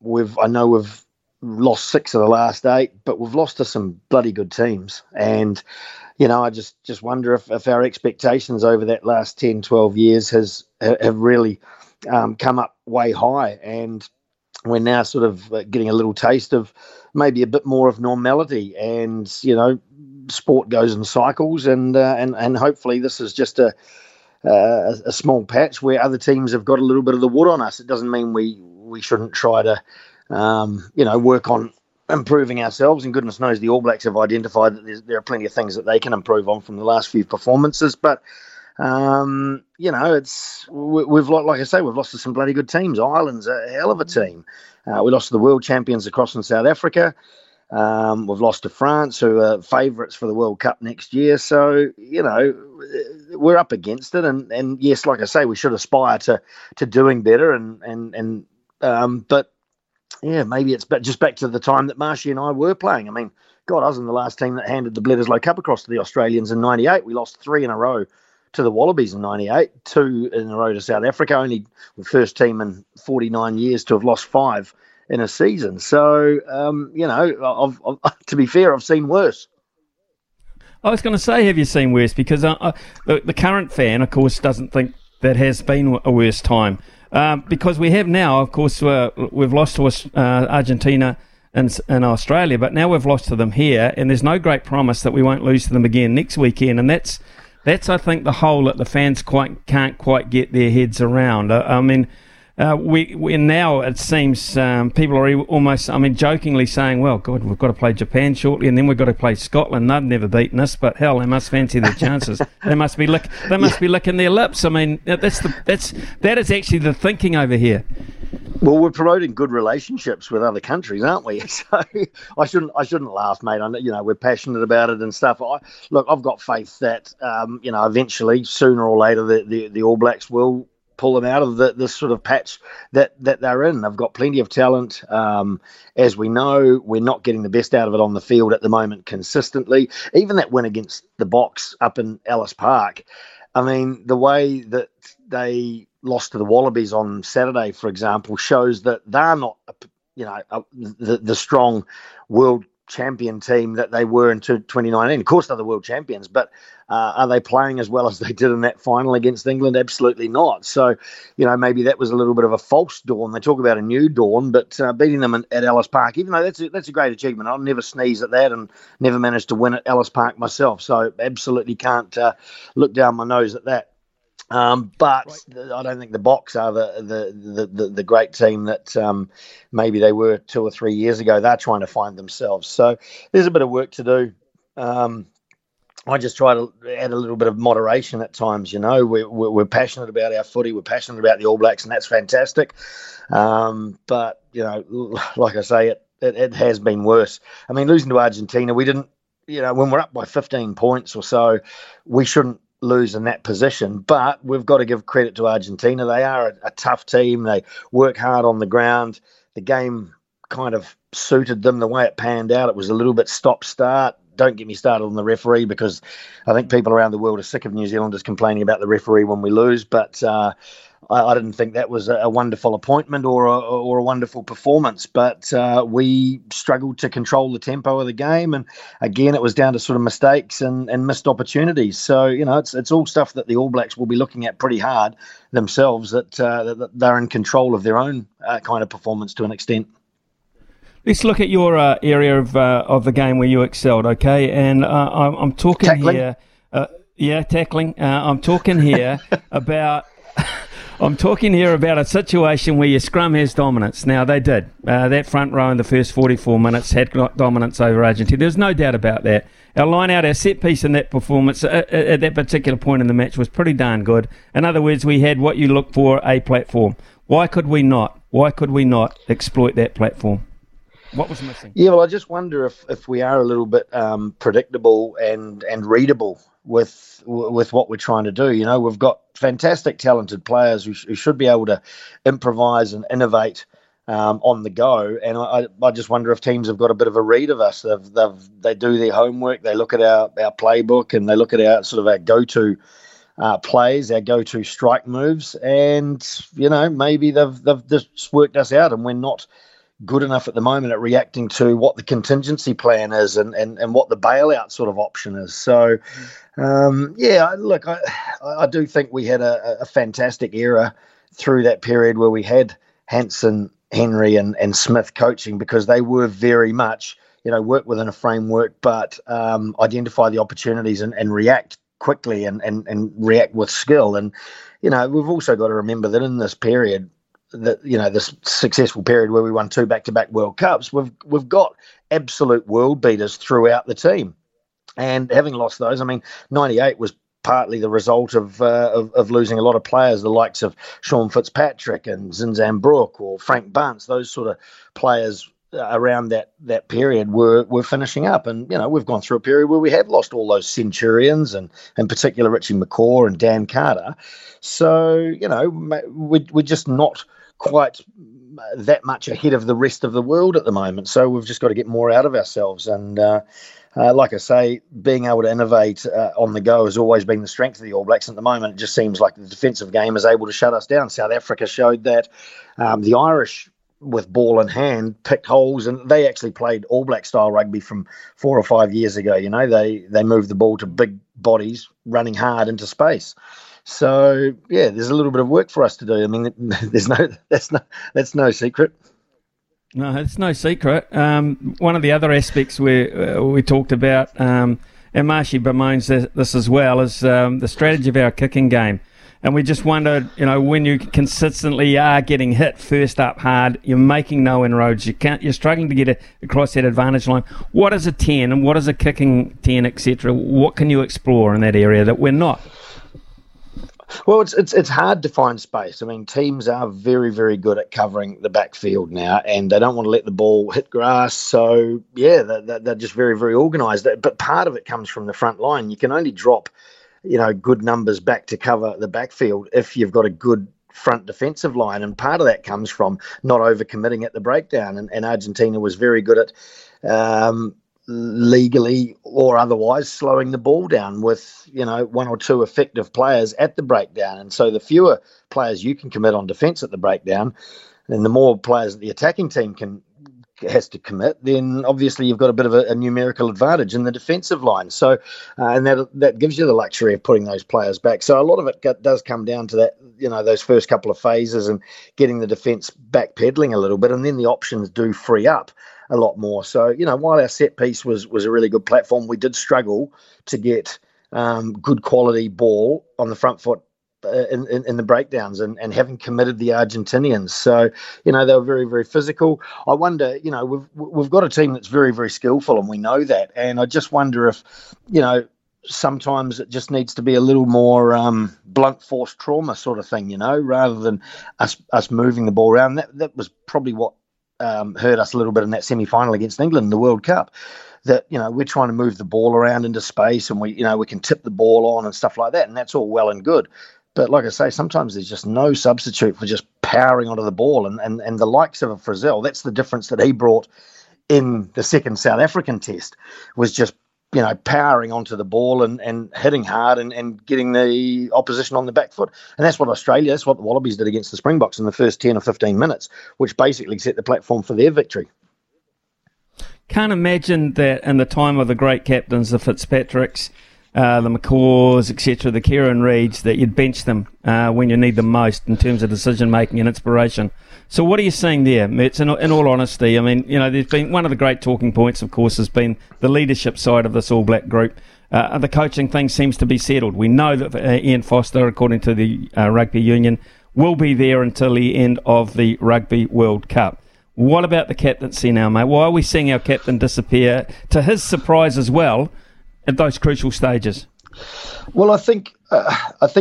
we've lost 6 of the last 8, but we've lost to some bloody good teams. And, you know, I just wonder if our expectations over that last 10, 12 years have really come up way high. And we're now sort of getting a little taste of maybe a bit more of normality. And, you know, sport goes in cycles, and hopefully this is just a small patch where other teams have got a little bit of the wood on us. It doesn't mean we shouldn't try to work on improving ourselves, and goodness knows the All Blacks have identified that there are plenty of things that they can improve on from the last few performances. But we've lost to some bloody good teams. Ireland's a hell of a team. We lost to the world champions across in South Africa. We've lost to France, who are favourites for the World Cup next year. So, you know, we're up against it, and yes, like I say, we should aspire to doing better, but. Yeah, maybe it's just back to the time that Marshy and I were playing. I mean, God, I was in the last team that handed the Bledisloe Cup across to the Australians in 98. We lost 3 in a row to the Wallabies in 98, 2 in a row to South Africa, only the first team in 49 years to have lost 5 in a season. So, to be fair, I've seen worse. I was going to say, have you seen worse? Because the current fan, of course, doesn't think that has been a worse time. Because we have now, of course, we've lost to Argentina and Australia, but now we've lost to them here, and there's no great promise that we won't lose to them again next weekend. And that's I think, the hole that the fans can't quite get their heads around. We now, it seems, people are almost, jokingly saying, well, God, we've got to play Japan shortly, and then we've got to play Scotland. They've never beaten us, but hell, they must fancy their chances. They must be be licking their lips. I mean, that is actually the thinking over here. Well, we're promoting good relationships with other countries, aren't we? So I shouldn't laugh, mate. I know, you know, we're passionate about it and stuff. I've got faith that eventually, sooner or later, the All Blacks will pull them out of this sort of patch that they're in. They've got plenty of talent. As we know, we're not getting the best out of it on the field at the moment consistently. Even that win against the Box up in Ellis Park, I mean, the way that they lost to the Wallabies on Saturday, for example, shows that they're not, the strong world champion team that they were in 2019. Of course, they're the world champions, but are they playing as well as they did in that final against England? Absolutely not. So, you know, maybe that was a little bit of a false dawn. They talk about a new dawn, but beating them at Ellis Park, even though that's a great achievement, I'll never sneeze at that and never managed to win at Ellis Park myself. So absolutely can't look down my nose at that. But I don't think the Boks are the great team that maybe they were 2 or 3 years ago. They're trying to find themselves. So there's a bit of work to do. I just try to add a little bit of moderation at times. You know, we're passionate about our footy. We're passionate about the All Blacks, and that's fantastic. But, you know, like I say, it has been worse. I mean, losing to Argentina, we didn't, you know, when we're up by 15 points or so, we shouldn't lose in that position. But we've got to give credit to Argentina. They are a tough team. They work hard on the ground. The game kind of suited them the way it panned out. It was a little bit stop-start. Don't get me started on the referee, because I think people around the world are sick of New Zealanders complaining about the referee when we lose. But I didn't think that was a wonderful appointment or a wonderful performance. But we struggled to control the tempo of the game. And again, it was down to sort of mistakes and missed opportunities. So, you know, it's all stuff that the All Blacks will be looking at pretty hard themselves, that they're in control of their own kind of performance to an extent. Let's look at your area of the game where you excelled, okay? And I'm talking tackling. Here, tackling. I'm talking here about a situation where your scrum has dominance. Now they did. That front row in the first 44 minutes had dominance over Argentina. There's no doubt about that. Our line out, our set piece in that performance at that particular point in the match was pretty darn good. In other words, we had what you look for, a platform. Why could we not exploit that platform? What was missing? Yeah, well, I just wonder if we are a little bit predictable and readable with what we're trying to do. You know, we've got fantastic, talented players who should be able to improvise and innovate on the go. And I just wonder if teams have got a bit of a read of us. They do their homework. They look at our playbook, and they look at our sort of our go-to plays, our go-to strike moves. And, you know, maybe they've just worked us out, and we're not good enough at the moment at reacting to what the contingency plan is and what the bailout sort of option is. So, look, I do think we had a fantastic era through that period where we had Hansen, Henry and Smith coaching, because they were very much, you know, work within a framework, but identify the opportunities and react quickly and react with skill. And, you know, we've also got to remember that in this period, that, you know, this successful period where we won 2 back-to-back World Cups, we've got absolute world beaters throughout the team, and having lost those, I mean, 98 was partly the result of losing a lot of players, the likes of Sean Fitzpatrick and Zinzan Brook or Frank Bunce. Those sort of players around that period were finishing up, and, you know, we've gone through a period where we have lost all those centurions, and in particular Richie McCaw and Dan Carter. So, you know, we're just not quite that much ahead of the rest of the world at the moment. So we've just got to get more out of ourselves. And like I say, being able to innovate on the go has always been the strength of the All Blacks. At the moment, it just seems like the defensive game is able to shut us down. South Africa showed that. The Irish, with ball in hand, picked holes, and they actually played All Black style rugby from 4 or 5 years ago. You know, they moved the ball to big bodies running hard into space. So, yeah, there's a little bit of work for us to do. I mean, that's no secret. No, it's no secret. One of the other aspects we talked about, and Marshy bemoans this as well, is the strategy of our kicking game. And we just wondered, you know, when you consistently are getting hit first up hard, you're making no inroads, you're struggling to get across that advantage line. What is a 10 and what is a kicking 10, etc.? What can you explore in that area that we're not? Well, it's hard to find space. I mean, teams are very, very good at covering the backfield now, and they don't want to let the ball hit grass. So, yeah, they're just very, very organised. But part of it comes from the front line. You can only drop, you know, good numbers back to cover the backfield if you've got a good front defensive line. And part of that comes from not overcommitting at the breakdown. And Argentina was very good at legally or otherwise slowing the ball down with, you know, 1 or 2 effective players at the breakdown. And so the fewer players you can commit on defence at the breakdown, and the more players that the attacking team has to commit, then obviously you've got a bit of a numerical advantage in the defensive line. So, and that gives you the luxury of putting those players back. So a lot of it does come down to that, you know, those first couple of phases and getting the defence backpedaling a little bit, and then the options do free up a lot more. So, you know, while our set piece was a really good platform, we did struggle to get good quality ball on the front foot in the breakdowns and having committed the Argentinians. So, you know, they were very, very physical. I wonder, you know, we've got a team that's very, very skillful, and we know that. And I just wonder if, you know, sometimes it just needs to be a little more blunt force trauma sort of thing, you know, rather than us moving the ball around. That was probably what hurt us a little bit in that semi-final against England in the World Cup. That, you know, we're trying to move the ball around into space, and we, you know, we can tip the ball on and stuff like that, and that's all well and good. But like I say, sometimes there's just no substitute for just powering onto the ball, and the likes of a Frizzell, that's the difference that he brought in the second South African test, was just, you know, powering onto the ball and hitting hard and getting the opposition on the back foot. And that's what Australia, that's what the Wallabies did against the Springboks in the first 10 or 15 minutes, which basically set the platform for their victory. Can't imagine that in the time of the great captains, the Fitzpatricks, the McCaws, etc., the Kieran Reeds, that you'd bench them when you need them most in terms of decision-making and inspiration. So what are you seeing there, Mertz? In all honesty, I mean, you know, there's been one of the great talking points, of course, has been the leadership side of this All Black group. The coaching thing seems to be settled. We know that Ian Foster, according to the Rugby Union, will be there until the end of the Rugby World Cup. What about the captaincy now, mate? Why are we seeing our captain disappear, to his surprise as well, at those crucial stages? Well, I think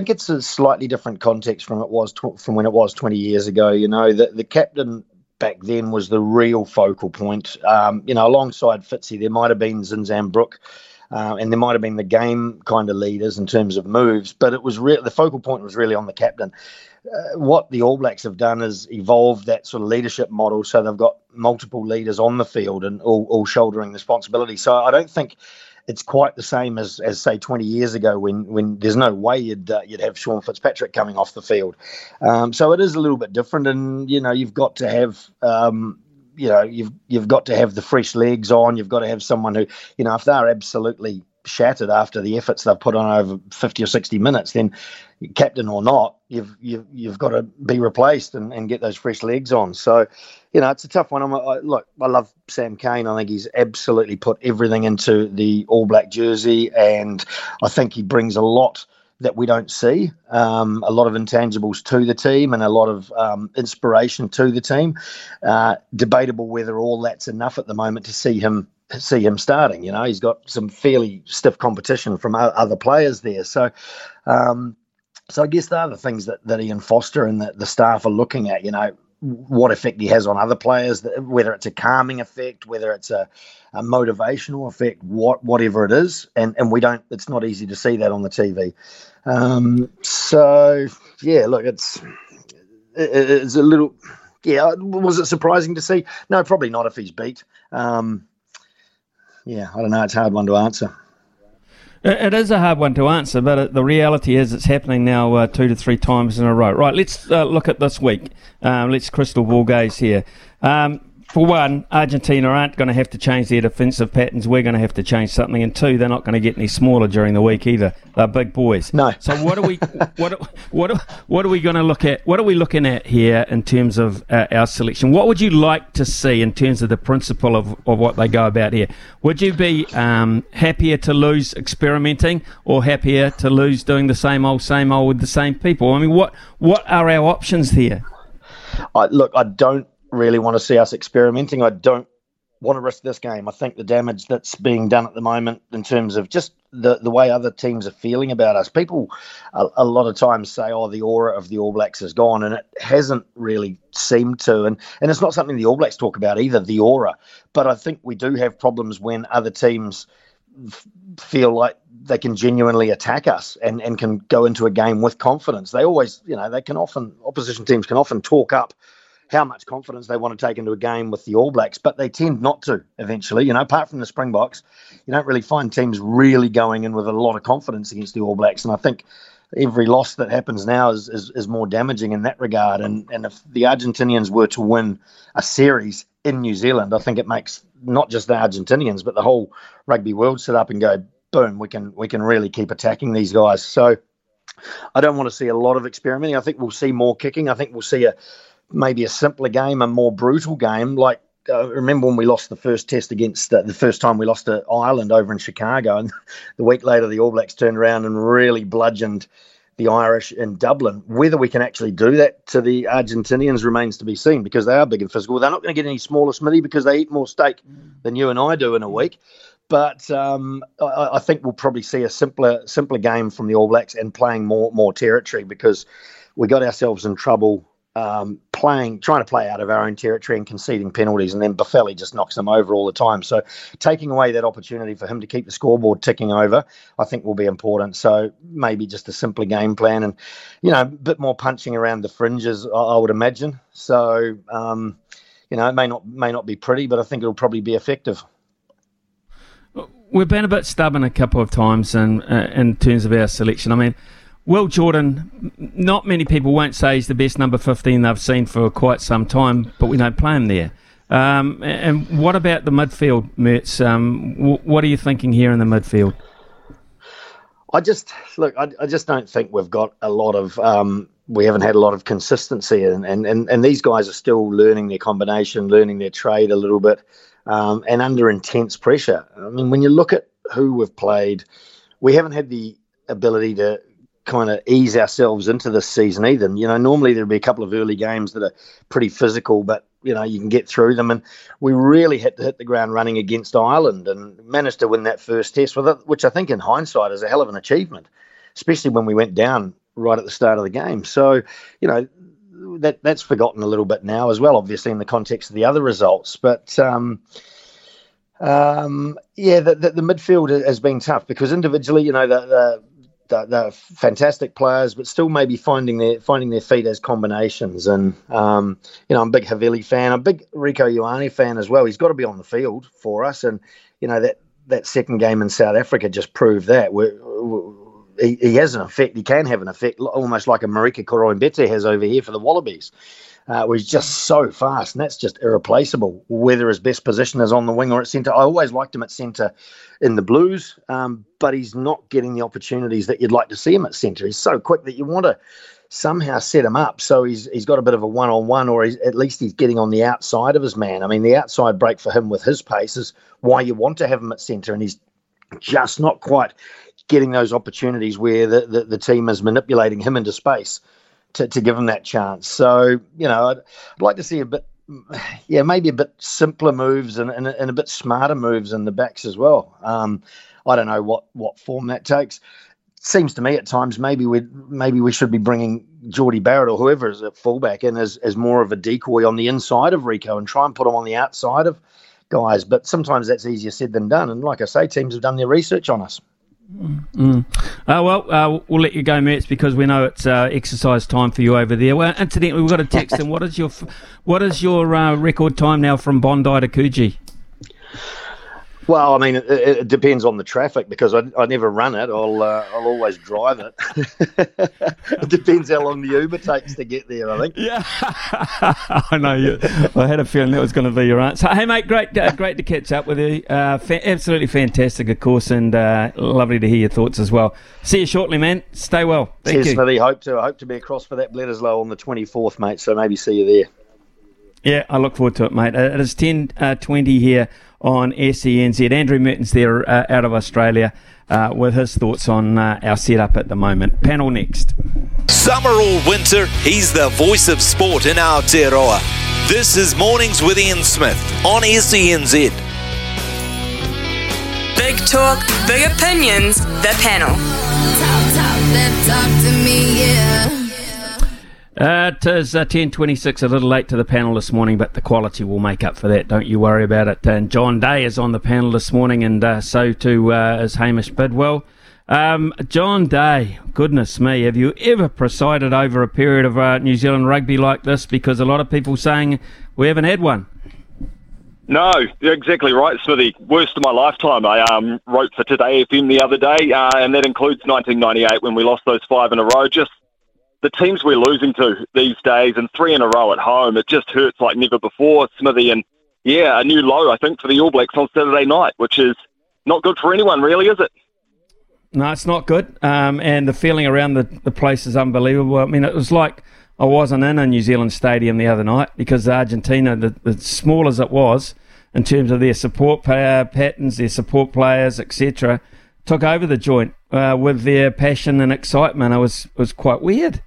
it's a slightly different context from it was from when it was 20 years ago. You know, the captain back then was the real focal point. You know, alongside Fitzy, there might have been Zinzan Brook, and there might have been the game kind of leaders in terms of moves, but it was the focal point was really on the captain. What the All Blacks have done is evolved that sort of leadership model, so they've got multiple leaders on the field and all shouldering responsibility. So I don't think it's quite the same as say 20 years ago when there's no way you'd have Sean Fitzpatrick coming off the field. So it is a little bit different, and you know you've got to have you've got to have the fresh legs on. You've got to have someone who, you know, if they're absolutely shattered after the efforts they've put on over 50 or 60 minutes, then captain or not, you've got to be replaced and get those fresh legs on. So, you know, it's a tough one. I love Sam Cane. I think he's absolutely put everything into the All Black jersey, and I think he brings a lot that we don't see, a lot of intangibles to the team and a lot of inspiration to the team. Debatable whether all that's enough at the moment to see him starting. You know, he's got some fairly stiff competition from other players there. So, so I guess the other things that Ian Foster and the staff are looking at, you know, what effect he has on other players, whether it's a calming effect, whether it's a motivational effect, whatever it is. And we don't, it's not easy to see that on the TV. So yeah, look, it's a little, yeah. Was it surprising to see? No, probably not if he's beat. Yeah, I don't know. It's a hard one to answer. It is a hard one to answer, but the reality is it's happening now 2 to 3 times in a row. Right, let's look at this week. Let's crystal ball gaze here. For one, Argentina aren't going to have to change their defensive patterns. We're going to have to change something. And two, they're not going to get any smaller during the week either. They're big boys. No. So what are we going to look at? What are we looking at here in terms of our selection? What would you like to see in terms of the principle of what they go about here? Would you be happier to lose experimenting, or happier to lose doing the same old with the same people? I mean, what are our options here? I don't really want to see us experimenting. I don't want to risk this game. I think the damage that's being done at the moment in terms of just the way other teams are feeling about us. People a lot of times say, oh, the aura of the All Blacks is gone, and it hasn't really seemed to. And it's not something the All Blacks talk about either, the aura. But I think we do have problems when other teams feel like they can genuinely attack us and can go into a game with confidence. They always, you know, opposition teams can often talk up how much confidence they want to take into a game with the All Blacks, but they tend not to eventually. You know, apart from the Springboks, you don't really find teams really going in with a lot of confidence against the All Blacks. And I think every loss that happens now is more damaging in that regard. And if the Argentinians were to win a series in New Zealand, I think it makes not just the Argentinians, but the whole rugby world sit up and go, boom, we can really keep attacking these guys. So I don't want to see a lot of experimenting. I think we'll see more kicking. I think we'll see maybe a simpler game, a more brutal game. Like, remember when we lost the first test against the first time we lost to Ireland over in Chicago, and the week later the All Blacks turned around and really bludgeoned the Irish in Dublin. Whether we can actually do that to the Argentinians remains to be seen, because they are big and physical. They're not going to get any smaller, Smithy, because they eat more steak than you and I do in a week. But I think we'll probably see a simpler game from the All Blacks and playing more territory, because we got ourselves in trouble trying to play out of our own territory and conceding penalties, and then Buffelli just knocks them over all the time. So taking away that opportunity for him to keep the scoreboard ticking over, I think, will be important. So maybe just a simpler game plan and, you know, a bit more punching around the fringes, I would imagine. So, you know, it may not be pretty, but I think it'll probably be effective. We've been a bit stubborn a couple of times in terms of our selection. I mean, Will Jordan, not many people won't say he's the best number 15 they've seen for quite some time, but we don't play him there. And what about the midfield, Mertz? What are you thinking here in the midfield? I just don't think we've got a lot of... we haven't had a lot of consistency, and these guys are still learning their combination, learning their trade a little bit, and under intense pressure. I mean, when you look at who we've played, we haven't had the ability to kind of ease ourselves into this season either. You know, normally there'll be a couple of early games that are pretty physical, but, you know, you can get through them. And we really had to hit the ground running against Ireland and managed to win that first test with it, which I think in hindsight is a hell of an achievement, especially when we went down right at the start of the game. So, you know, that's forgotten a little bit now as well, obviously, in the context of the other results. But, yeah, the midfield has been tough because individually, you know, they're fantastic players, but still maybe finding their feet as combinations. And, you know, I'm a big Havili fan. I'm a big Rieko Ioane fan as well. He's got to be on the field for us. And, you know, that second game in South Africa just proved that. He has an effect. He can have an effect, almost like a Marika Koroimbete has over here for the Wallabies, where he's just so fast, and that's just irreplaceable, whether his best position is on the wing or at centre. I always liked him at centre in the Blues, but he's not getting the opportunities that you'd like to see him at centre. He's so quick that you want to somehow set him up so he's got a bit of a one-on-one, or at least he's getting on the outside of his man. I mean, the outside break for him with his pace is why you want to have him at centre, and he's just not quite getting those opportunities where the team is manipulating him into space to give him that chance. So, you know, I'd like to see a bit, yeah, maybe a bit simpler moves and a bit smarter moves in the backs as well. I don't know what form that takes. Seems to me at times maybe we should be bringing Jordy Barrett or whoever is at fullback in as more of a decoy on the inside of Rieko and try and put him on the outside of guys. But sometimes that's easier said than done. And like I say, teams have done their research on us. Mm. We'll let you go, Mertz, because we know it's exercise time for you over there. Well, incidentally, we've got a text. And what is your record time now from Bondi to Coogee? Well, I mean, it depends on the traffic, because I never run it. I'll always drive it. It depends how long the Uber takes to get there, I think. Yeah, I know. I had a feeling that was going to be your answer. Hey, mate, great to catch up with you. Absolutely fantastic, of course, and lovely to hear your thoughts as well. See you shortly, man. Stay well. Thank you. Smithy. I hope to be across for that Bledisloe on the 24th, mate, so maybe see you there. Yeah, I look forward to it, mate. It is 10:20 here on SENZ. Andrew Mehrtens there out of Australia with his thoughts on our setup at the moment. Panel next. Summer or winter, he's the voice of sport in Aotearoa. This is Mornings with Ian Smith on SENZ. Big talk, big opinions, the panel. Talk to me, yeah. It is 10:26, a little late to the panel this morning, but the quality will make up for that, don't you worry about it. And John Day is on the panel this morning, and so too is Hamish Bidwell. John Day, goodness me, have you ever presided over a period of New Zealand rugby like this? Because a lot of people saying we haven't had one. No, you're exactly right, Smithy. Worst of my lifetime. I wrote for Today FM the other day, and that includes 1998 when we lost those 5 in a row. Just the teams we're losing to these days, and 3 in a row at home, it just hurts like never before, Smithy. And, yeah, a new low, I think, for the All Blacks on Saturday night, which is not good for anyone, really, is it? No, it's not good. And the feeling around the place is unbelievable. I mean, it was like I wasn't in a New Zealand stadium the other night, because Argentina, the small as it was, in terms of their support patterns, their support players, etc., took over the joint with their passion and excitement. It was quite weird.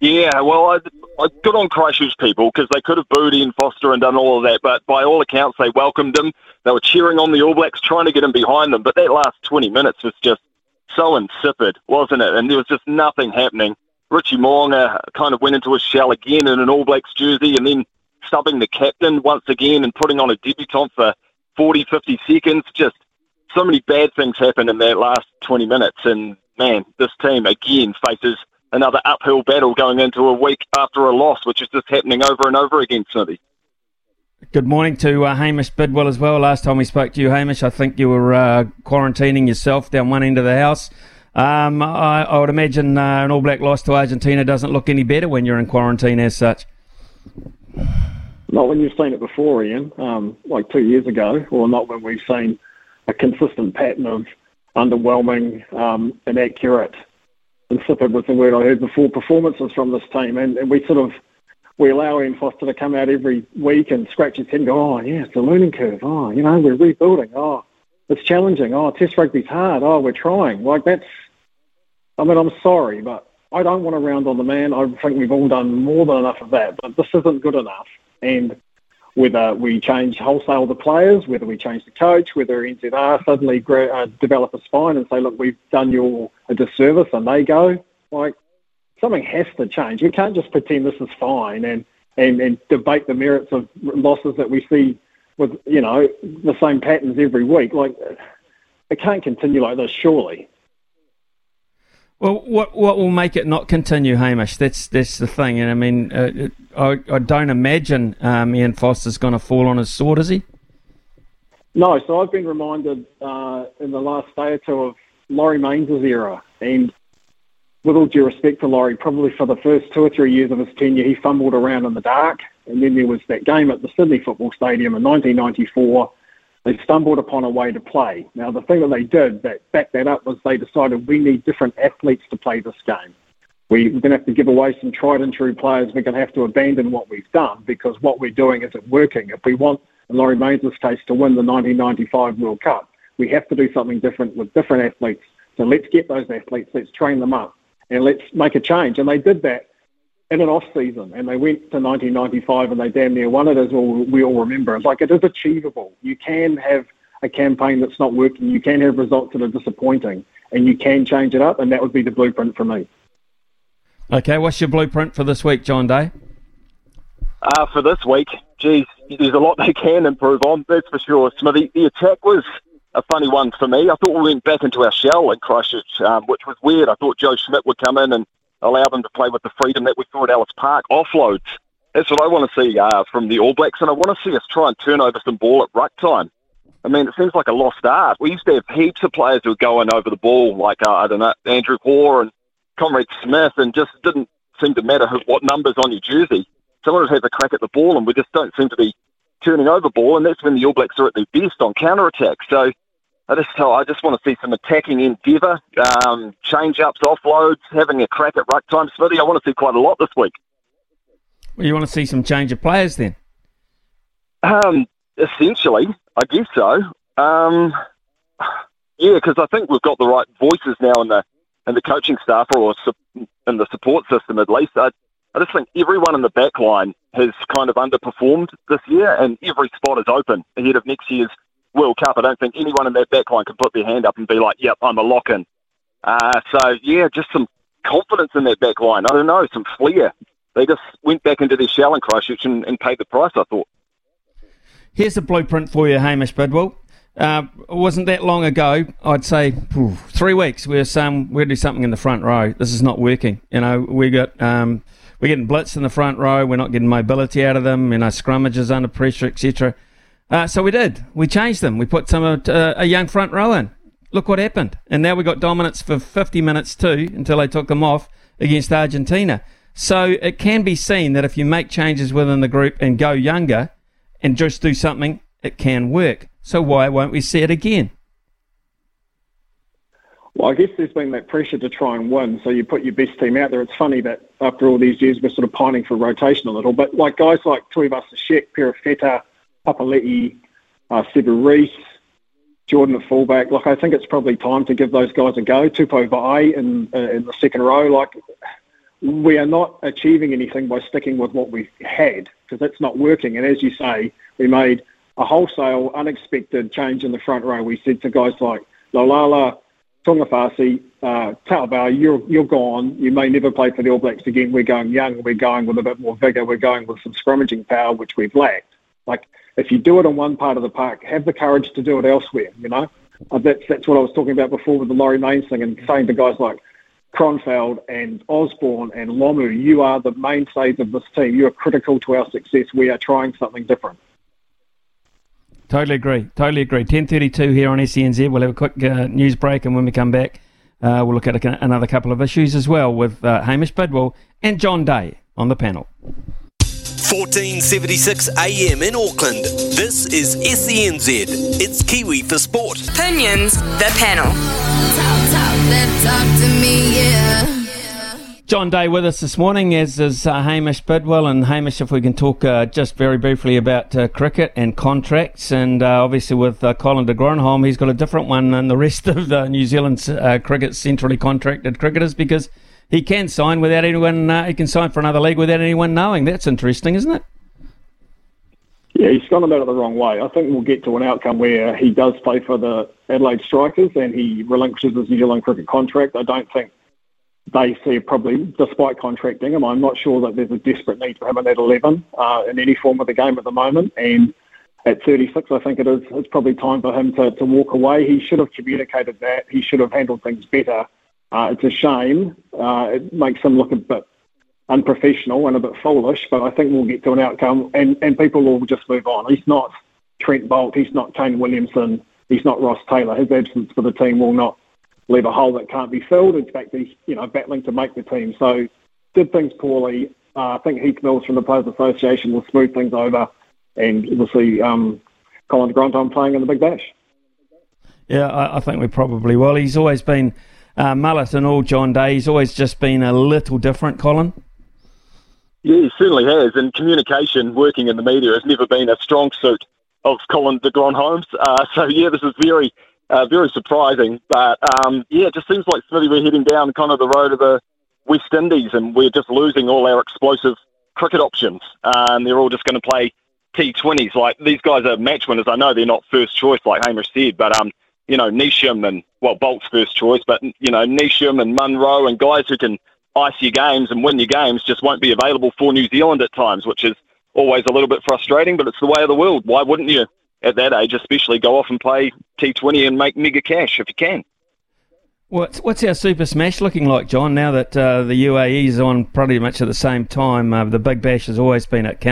Yeah, well, I good on Christchurch people, because they could have booed Ian Foster and done all of that, but by all accounts, they welcomed him. They were cheering on the All Blacks, trying to get him behind them, but that last 20 minutes was just so insipid, wasn't it? And there was just nothing happening. Richie Moonga kind of went into his shell again in an All Blacks jersey, and then subbing the captain once again and putting on a debutant for 40, 50 seconds. Just so many bad things happened in that last 20 minutes, and man, this team again faces another uphill battle going into a week after a loss, which is just happening over and over again, Smithy. Good morning to Hamish Bidwell as well. Last time we spoke to you, Hamish, I think you were quarantining yourself down one end of the house. I would imagine an All Black loss to Argentina doesn't look any better when you're in quarantine as such. Not when you've seen it before, Ian, like 2 years ago, or not when we've seen a consistent pattern of underwhelming, inaccurate, insipid was the word I heard before, performances from this team. And we allow Ian Foster to come out every week and scratch his head and go, oh, yeah, it's a learning curve. Oh, you know, we're rebuilding. Oh, it's challenging. Oh, Test rugby's hard. Oh, we're trying. Like, that's... I mean, I'm sorry, but I don't want to round on the man. I think we've all done more than enough of that, but this isn't good enough. And whether we change wholesale the players, whether we change the coach, whether NZR suddenly develop a spine and say, look, we've done you a disservice, and they go, like, something has to change. We can't just pretend this is fine and debate the merits of losses that we see with, you know, the same patterns every week. Like, it can't continue like this, surely. Well, what will make it not continue, Hamish? That's the thing. And I mean, I don't imagine Ian Foster's going to fall on his sword, is he? No. So I've been reminded in the last day or two of Laurie Mains's era, and with all due respect to Laurie, probably for the first 2 or 3 years of his tenure, he fumbled around in the dark. And then there was that game at the Sydney Football Stadium in 1994. They stumbled upon a way to play. Now, the thing that they did that backed that up was they decided we need different athletes to play this game. We're going to have to give away some tried and true players. We're going to have to abandon what we've done because what we're doing isn't working. If we want, in Laurie Mains's case, to win the 1995 World Cup, we have to do something different with different athletes. So let's get those athletes, let's train them up, and let's make a change. And they did that in an off-season, and they went to 1995 and they damn near won it, as we all remember. It's like, it is achievable. You can have a campaign that's not working. You can have results that are disappointing, and you can change it up, and that would be the blueprint for me. Okay, what's your blueprint for this week, John Day? For this week, geez, there's a lot they can improve on, that's for sure. Smithy, the attack was a funny one for me. I thought we went back into our shell in Christchurch, which was weird. I thought Joe Schmidt would come in and allow them to play with the freedom that we saw at Ellis Park. Offloads. That's what I want to see from the All Blacks, and I want to see us try and turn over some ball at ruck time. I mean, it seems like a lost art. We used to have heaps of players who were going over the ball, like, I don't know, Andrew Hoare and Comrade Smith, and just didn't seem to matter what number's on your jersey. Someone would have a crack at the ball, and we just don't seem to be turning over ball, and that's when the All Blacks are at their best on counter-attack. So I just want to see some attacking endeavour, change-ups, offloads, having a crack at ruck time. Smithy, I want to see quite a lot this week. Well, you want to see some change of players then? Essentially, I guess so. Yeah, because I think we've got the right voices now in the coaching staff, or in the support system at least. I just think everyone in the back line has kind of underperformed this year, and every spot is open ahead of next year's World Cup. I don't think anyone in that backline can put their hand up and be like, yep, I'm a lock-in. Just some confidence in that backline. I don't know, some flair. They just went back into their shell in Christchurch and paid the price, I thought. Here's the blueprint for you, Hamish Bidwell. It wasn't that long ago, I'd say 3 weeks, we were saying we'd do something in the front row. This is not working. You know, we're getting blitzed in the front row. We're not getting mobility out of them. You know, scrummages under pressure, etc. So we did. We changed them. We put a young front row in. Look what happened. And now we got dominance for 50 minutes too, until they took them off against Argentina. So it can be seen that if you make changes within the group and go younger and just do something, it can work. So why won't we see it again? Well, I guess there's been that pressure to try and win, so you put your best team out there. It's funny that after all these years, we're sort of pining for rotation a little, but like guys like Tuivasa-Sheck, Perifeta, Papaleti, Sebu Reece, Jordan at fullback. Look, I think it's probably time to give those guys a go. Tupo Va'ai in the second row. Like, we are not achieving anything by sticking with what we had, because that's not working. And as you say, we made a wholesale, unexpected change in the front row. We said to guys like Lolala, Tongafasi, Taubau, you're gone. You may never play for the All Blacks again. We're going young. We're going with a bit more vigour. We're going with some scrummaging power, which we've lacked. Like, if you do it in one part of the park, have the courage to do it elsewhere, you know? That's what I was talking about before with the Laurie Mains thing, and saying to guys like Cronfeld and Osborne and Lomu, you are the mainstays of this team. You are critical to our success. We are trying something different. Totally agree. 10:32 here on SENZ. We'll have a quick news break, and when we come back, we'll look at another couple of issues as well with Hamish Bidwell and John Day on the panel. 1476 AM in Auckland. This is SENZ. It's Kiwi for Sport. Opinions, the panel. Talk to me, yeah. John Day with us this morning, as is Hamish Bidwell. And Hamish, if we can talk just very briefly about cricket and contracts, and obviously with Colin de Grandhomme, he's got a different one than the rest of the New Zealand's cricket's centrally contracted cricketers, because he can sign without anyone. He can sign for another league without anyone knowing. That's interesting, isn't it? Yeah, he's gone about it the wrong way. I think we'll get to an outcome where he does play for the Adelaide Strikers and he relinquishes his New Zealand cricket contract. I don't think they see it, probably, despite contracting him. I'm not sure that there's a desperate need for him at 11 in any form of the game at the moment. And at 36, I think it is. It's probably time for him to walk away. He should have communicated that. He should have handled things better. It's a shame. It makes him look a bit unprofessional and a bit foolish, but I think we'll get to an outcome, and people will just move on. He's not Trent Bolt. He's not Kane Williamson. He's not Ross Taylor. His absence for the team will not leave a hole that can't be filled. In fact, he's battling to make the team. So did things poorly. I think Heath Mills from the Players Association will smooth things over, and we'll see Colin de Grandhomme playing in the Big Bash. Yeah, I think we probably will. He's always been... mullet and all, John Day, he's always just been a little different, Colin. Yeah, he certainly has. And communication, working in the media, has never been a strong suit of Colin de Grandhomme's. So, this is very, very surprising. But, it just seems like, Smithy, we're heading down kind of the road of the West Indies, and we're just losing all our explosive cricket options. And they're all just going to play T20s. Like, these guys are match winners. I know they're not first choice, like Hamish said, but... Nisham and, Bolt's first choice, but, Nisham and Munro and guys who can ice your games and win your games just won't be available for New Zealand at times, which is always a little bit frustrating, but it's the way of the world. Why wouldn't you, at that age especially, go off and play T20 and make mega cash if you can? What's our Super Smash looking like, John, now that the UAE is on pretty much at the same time? The Big Bash has always been at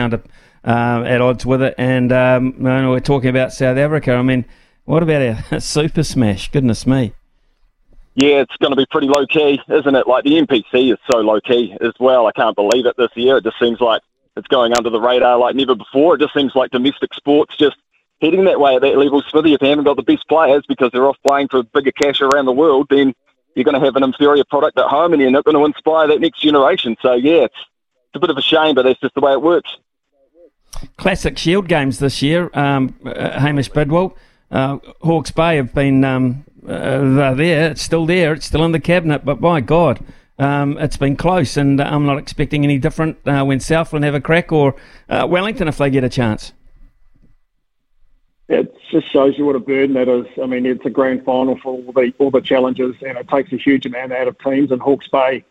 odds with it, and we're talking about South Africa. I mean... What about our Super Smash? Goodness me. Yeah, it's going to be pretty low-key, isn't it? Like, the NPC is so low-key as well. I can't believe it this year. It just seems like it's going under the radar like never before. It just seems like domestic sports just heading that way at that level. Smithy, if you haven't got the best players because they're off playing for bigger cash around the world, then you're going to have an inferior product at home and you're not going to inspire that next generation. So, yeah, it's a bit of a shame, but that's just the way it works. Classic Shield games this year, Hamish Bidwell. Hawke's Bay have been there. It's still there. It's still in the cabinet. But my God, it's been close, and I'm not expecting any different when Southland have a crack, or Wellington if they get a chance. It just shows you what a burden that is. I mean, it's a grand final for all the challenges, and it takes a huge amount out of teams. And Hawke's Bay,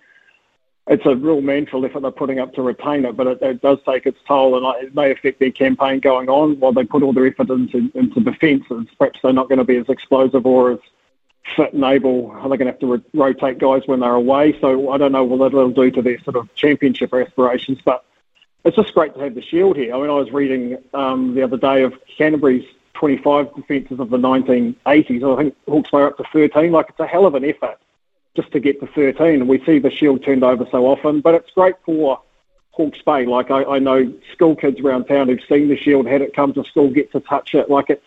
it's a real manful effort they're putting up to retain it, but it does take its toll, and it may affect their campaign going on. While they put all their effort into defence, perhaps they're not going to be as explosive or as fit and able. They're going to have to rotate guys when they're away, so I don't know what that'll do to their sort of championship aspirations, but it's just great to have the Shield here. I mean, I was reading the other day of Canterbury's 25 defences of the 1980s. I think Hawke's Bay up to 13. Like, it's a hell of an effort just to get to 13, and we see the Shield turned over so often, but it's great for Hawke's Bay. Like, I know school kids around town who've seen the Shield, had it come to school, get to touch it. Like, it's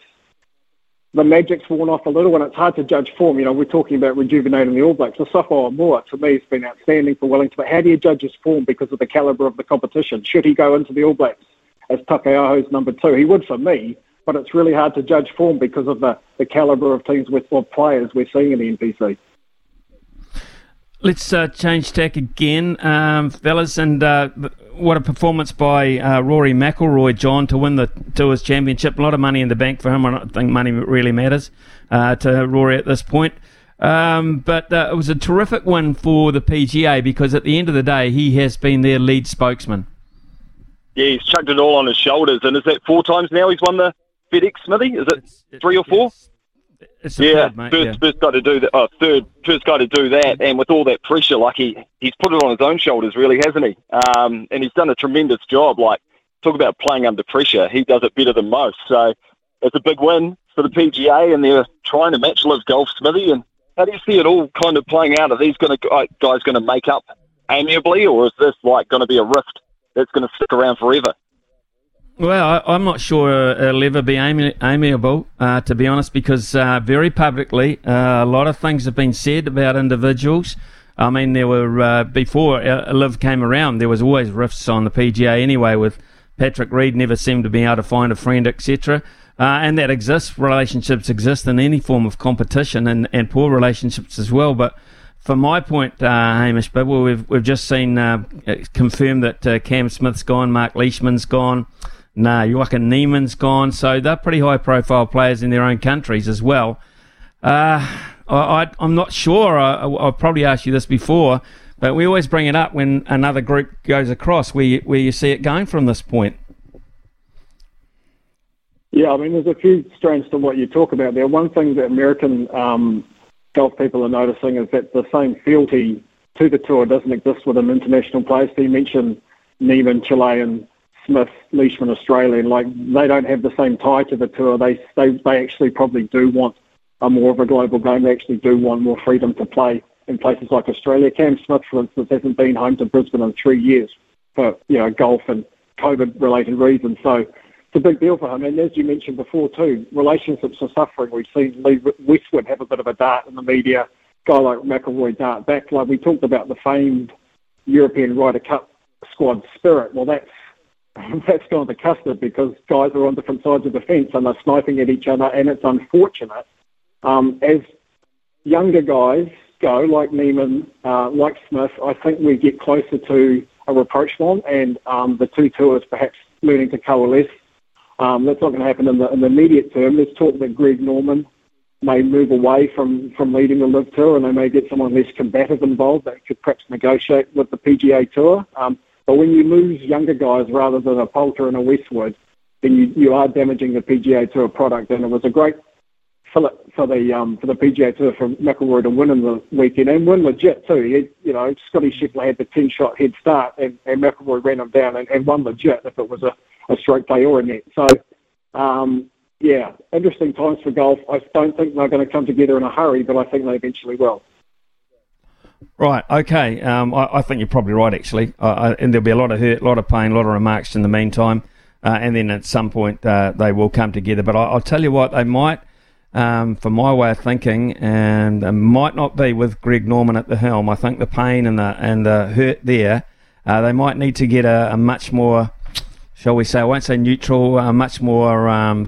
the magic's worn off a little, and it's hard to judge form. We're talking about rejuvenating the All Blacks. The Safa Moa, to me, has been outstanding for Wellington, but how do you judge his form because of the calibre of the competition? Should he go into the All Blacks as Taukei'aho's number 2? He would for me, but it's really hard to judge form because of the calibre of teams with or players we're seeing in the NPC. Let's change tack again, fellas, and what a performance by Rory McIlroy, John, to win the Tours Championship. A lot of money in the bank for him. I don't think money really matters to Rory at this point. But it was a terrific win for the PGA because at the end of the day, he has been their lead spokesman. Yeah, he's chucked it all on his shoulders. And is that four times now he's won the FedEx, Smithy? Is it three or four? It's third, mate. First guy to do that. Oh, third, first guy to do that, and with all that pressure, like he's put it on his own shoulders, really, hasn't he? And he's done a tremendous job. Like, talk about playing under pressure. He does it better than most. So it's a big win for the PGA, and they're trying to match Liv Golf, Smithy. And how do you see it all kind of playing out? Are these guys going to make up amiably, or is this like going to be a rift that's going to stick around forever? Well, I'm not sure it'll ever be amiable, to be honest, because very publicly a lot of things have been said about individuals. I mean, there were before Liv came around, there was always rifts on the PGA anyway, with Patrick Reed never seemed to be able to find a friend, etc. And that exists. Relationships exist in any form of competition, and poor relationships as well. But from my point, Hamish Bidwell, we've just seen confirmed that Cam Smith's gone, Mark Leishman's gone. No, Joachim Neiman's gone, so they're pretty high-profile players in their own countries as well. I'm not sure. I probably asked you this before, but we always bring it up when another group goes across, where you see it going from this point. Yeah, I mean, there's a few strands to what you talk about there. One thing that American golf people are noticing is that the same fealty to the tour doesn't exist with an international players. So you mentioned Neiman, Chilean, Smith, Leishman, Australian, like they don't have the same tie to the tour. They actually probably do want a more of a global game. They actually do want more freedom to play in places like Australia. Cam Smith, for instance, hasn't been home to Brisbane in 3 years for golf and COVID-related reasons. So it's a big deal for him. And as you mentioned before too, relationships are suffering. We've seen Lee Westwood have a bit of a dart in the media. Guy like McIlroy dart back. Like we talked about the famed European Ryder Cup squad spirit. Well, that's gone to custard because guys are on different sides of the fence and they're sniping at each other, and it's unfortunate. As younger guys go, like Neiman, like Smith, I think we get closer to a rapprochement and the two tours perhaps learning to coalesce. That's not going to happen in the immediate term. There's talk that Greg Norman may move away from leading the Live Tour and they may get someone less combative involved that could perhaps negotiate with the PGA Tour. But when you lose younger guys rather than a Poulter and a Westwood, then you are damaging the PGA Tour product. And it was a great fillip for the PGA Tour for McIlroy to win in the weekend and win legit too. He Scotty Scheffler had the 10-shot head start and McIlroy ran him down and won legit if it was a stroke play or a net. So, interesting times for golf. I don't think they're going to come together in a hurry, but I think they eventually will. Right, okay. I think you're probably right, actually. And there'll be a lot of hurt, a lot of pain, a lot of remarks in the meantime. And then at some point they will come together. But I'll tell you what, they might, from my way of thinking, and it might not be with Greg Norman at the helm. I think the pain and the hurt there, they might need to get a much more, shall we say, I won't say neutral, a much more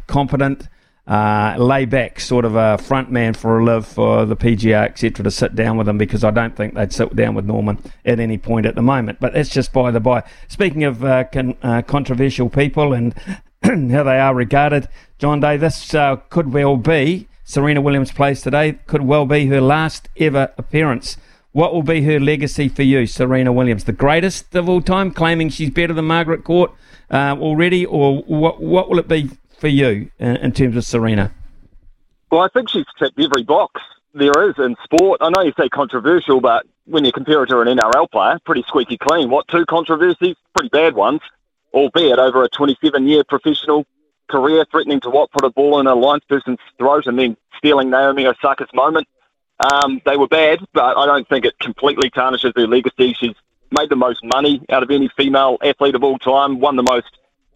competent, lay-back sort of a front man for a Live, for the PGA, etc., to sit down with them, because I don't think they'd sit down with Norman at any point at the moment. But that's just by the by. Speaking of controversial people and how they are regarded, John Day, this could well be, Serena Williams plays today, could well be her last ever appearance. What will be her legacy for you, Serena Williams? The greatest of all time, claiming she's better than Margaret Court already, or what will it be for you in terms of Serena? Well, I think she's ticked every box there is in sport. I know you say controversial, but when you compare her to an NRL player, pretty squeaky clean. What, two controversies? Pretty bad ones, albeit over a 27-year professional career, threatening to put a ball in a linesperson's throat and then stealing Naomi Osaka's moment. They were bad, but I don't think it completely tarnishes her legacy. She's made the most money out of any female athlete of all time, won the most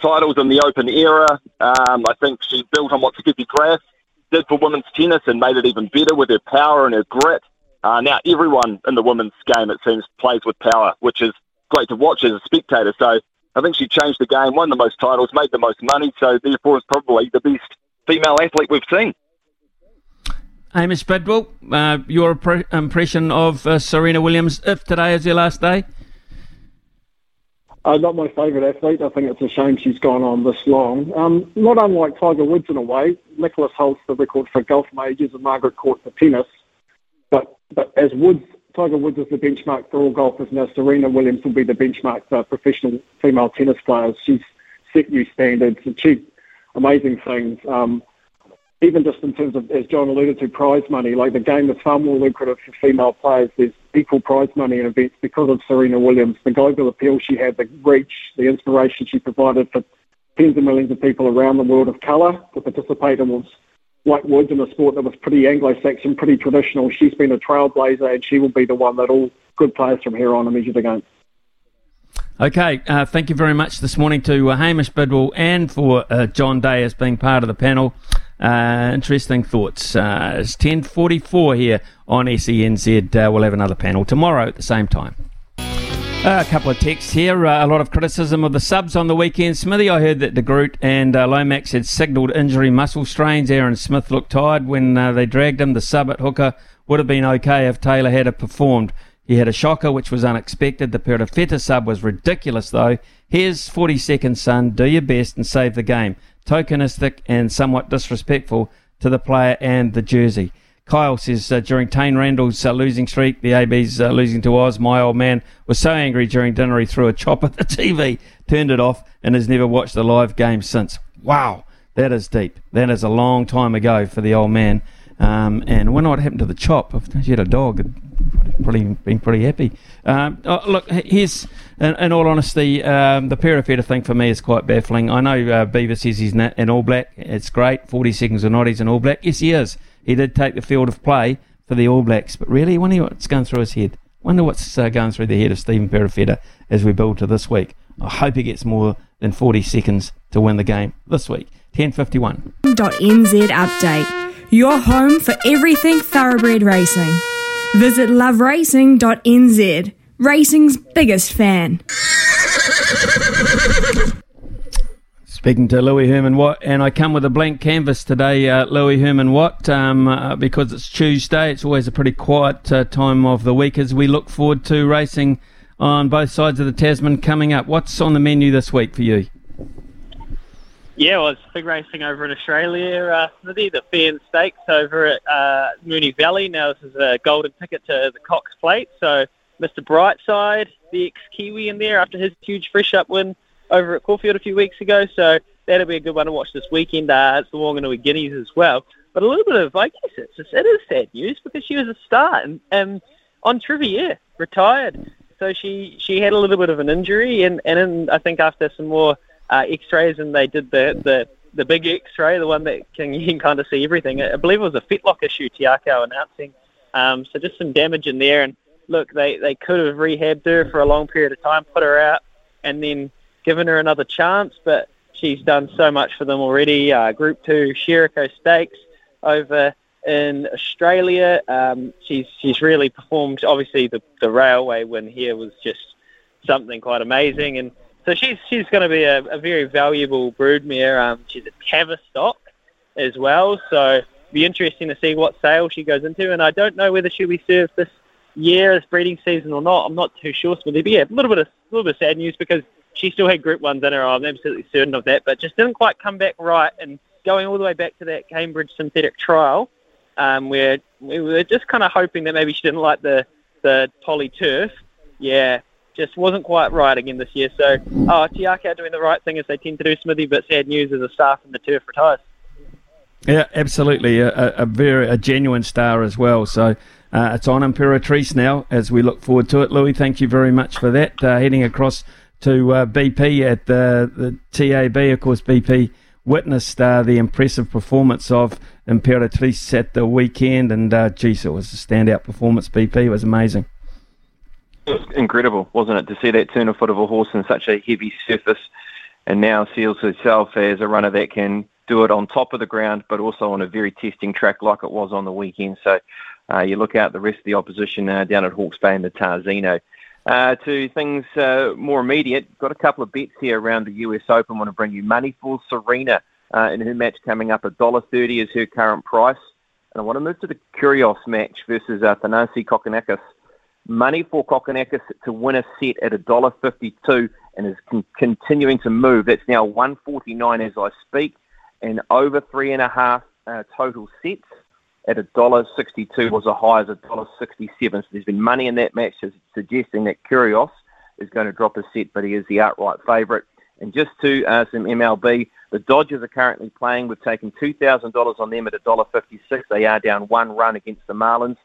titles in the Open era. I think she built on what Skippy Grass did for women's tennis and made it even better with her power and her grit. Now everyone in the women's game, it seems, plays with power, which is great to watch as a spectator. So I think she changed the game, won the most titles, made the most money, so therefore is probably the best female athlete we've seen. Hamish Bidwell, your impression of Serena Williams, if today is your last day? Not my favourite athlete. I think it's a shame she's gone on this long. Not unlike Tiger Woods in a way. Nicholas holds the record for golf majors and Margaret Court for tennis. But as Woods, Tiger Woods is the benchmark for all golfers. Now Serena Williams will be the benchmark for professional female tennis players. She's set new standards, achieved amazing things. Even just in terms of, as John alluded to, prize money, like the game is far more lucrative for female players. There's equal prize money in events because of Serena Williams. The global appeal she had, the reach, the inspiration she provided for tens of millions of people around the world of colour to participate in was like Woods in a sport that was pretty Anglo-Saxon, pretty traditional. She's been a trailblazer and she will be the one that all good players from here on are measured against. Okay, thank you very much this morning to Hamish Bidwell and for John Day as being part of the panel. Interesting thoughts. It's 10:44 here on SENZ. We'll have another panel tomorrow at the same time. A couple of texts here. A lot of criticism of the subs on the weekend. Smithy, I heard that De Groot and Lomax had signalled injury muscle strains. Aaron Smith looked tired when they dragged him. The sub at hooker would have been okay if Taylor had performed. He had a shocker, which was unexpected. The Perifeta sub was ridiculous, though. Here's 40 seconds, son. Do your best and save the game. Tokenistic and somewhat disrespectful to the player and the jersey. Kyle says, during Tane Randall's losing streak, the AB's losing to Oz, my old man was so angry during dinner he threw a chop at the TV, turned it off, and has never watched a live game since. Wow, that is deep. That is a long time ago for the old man. And I wonder what happened to the chop. If she had a dog, I'd probably been pretty happy. Look, here's, in all honesty, the Perifeta thing for me is quite baffling. I know Beaver says he's an All Black. It's great. 40 seconds or not, he's an All Black. Yes, he is. He did take the field of play for the All Blacks. But really, I wonder what's going through his head. I wonder what's going through the head of Stephen Perifeta as we build to this week. I hope he gets more than 40 seconds to win the game this week. 10:51. .NZ update. Your home for everything thoroughbred racing. Visit loveracing.nz, racing's biggest fan. Speaking to Louis Herman-Watt, and I come with a blank canvas today, Louis Herman-Watt, because it's Tuesday. It's always a pretty quiet time of the week as we look forward to racing on both sides of the Tasman coming up. What's on the menu this week for you? Yeah, well, it's big racing over in Australia, Smithy, the Fairn Stakes over at Moonee Valley. Now this is a golden ticket to the Cox Plate, so Mr Brightside, the ex-Kiwi in there after his huge fresh-up win over at Caulfield a few weeks ago, so that'll be a good one to watch this weekend. It's the Whanganui Guineas as well. But a little bit of, I guess, it is sad news because she was a star and on Trivier, retired. So she had a little bit of an injury and I think after some more x-rays and they did the big x-ray, the one that you can kind of see everything. I believe it was a fetlock issue Taukei'aho announcing. So just some damage in there. And look, they could have rehabbed her for a long period of time, put her out and then given her another chance. But she's done so much for them already. Group 2 Jericho Stakes over in Australia. She's really performed. Obviously the railway win here was just something quite amazing. And so she's going to be a very valuable broodmare. She's a Tavistock as well, so it'll be interesting to see what sale she goes into. And I don't know whether she'll be served this year as breeding season or not. I'm not too sure, Smithy. But yeah, a little bit of sad news because she still had Group 1s in her. I'm absolutely certain of that, but just didn't quite come back right. And going all the way back to that Cambridge synthetic trial, where we were just kind of hoping that maybe she didn't like the poly turf. Yeah. Just wasn't quite right again this year. So, Taukei'aho doing the right thing as they tend to do, Smithy, but sad news as a star from the turf retires. Yeah, absolutely. A very genuine star as well. So, it's on Imperatrice now as we look forward to it. Louis, thank you very much for that. Heading across to BP at the TAB. Of course, BP witnessed the impressive performance of Imperatrice at the weekend. And, geez, it was a standout performance, BP. It was amazing. It was incredible, wasn't it, to see that turn of foot of a horse in such a heavy surface and now seals herself as a runner that can do it on top of the ground but also on a very testing track like it was on the weekend. So you look out the rest of the opposition down at Hawke's Bay in the Tarzino. To things more immediate, got a couple of bets here around the US Open. Want to bring you money for Serena in her match coming up. $1.30 is her current price. And I want to move to the Kyrgios match versus Thanasi Kokonakis. Money for Kokonakis to win a set at $1.52 and is continuing to move. That's now $1.49 as I speak. And over 3.5 total sets at $1.62 was as high as $1.67. So there's been money in that match suggesting that Kyrgios is going to drop a set, but he is the outright favourite. And just to some MLB, the Dodgers are currently playing. We've taken $2,000 on them at $1.56. They are down one run against the Marlins.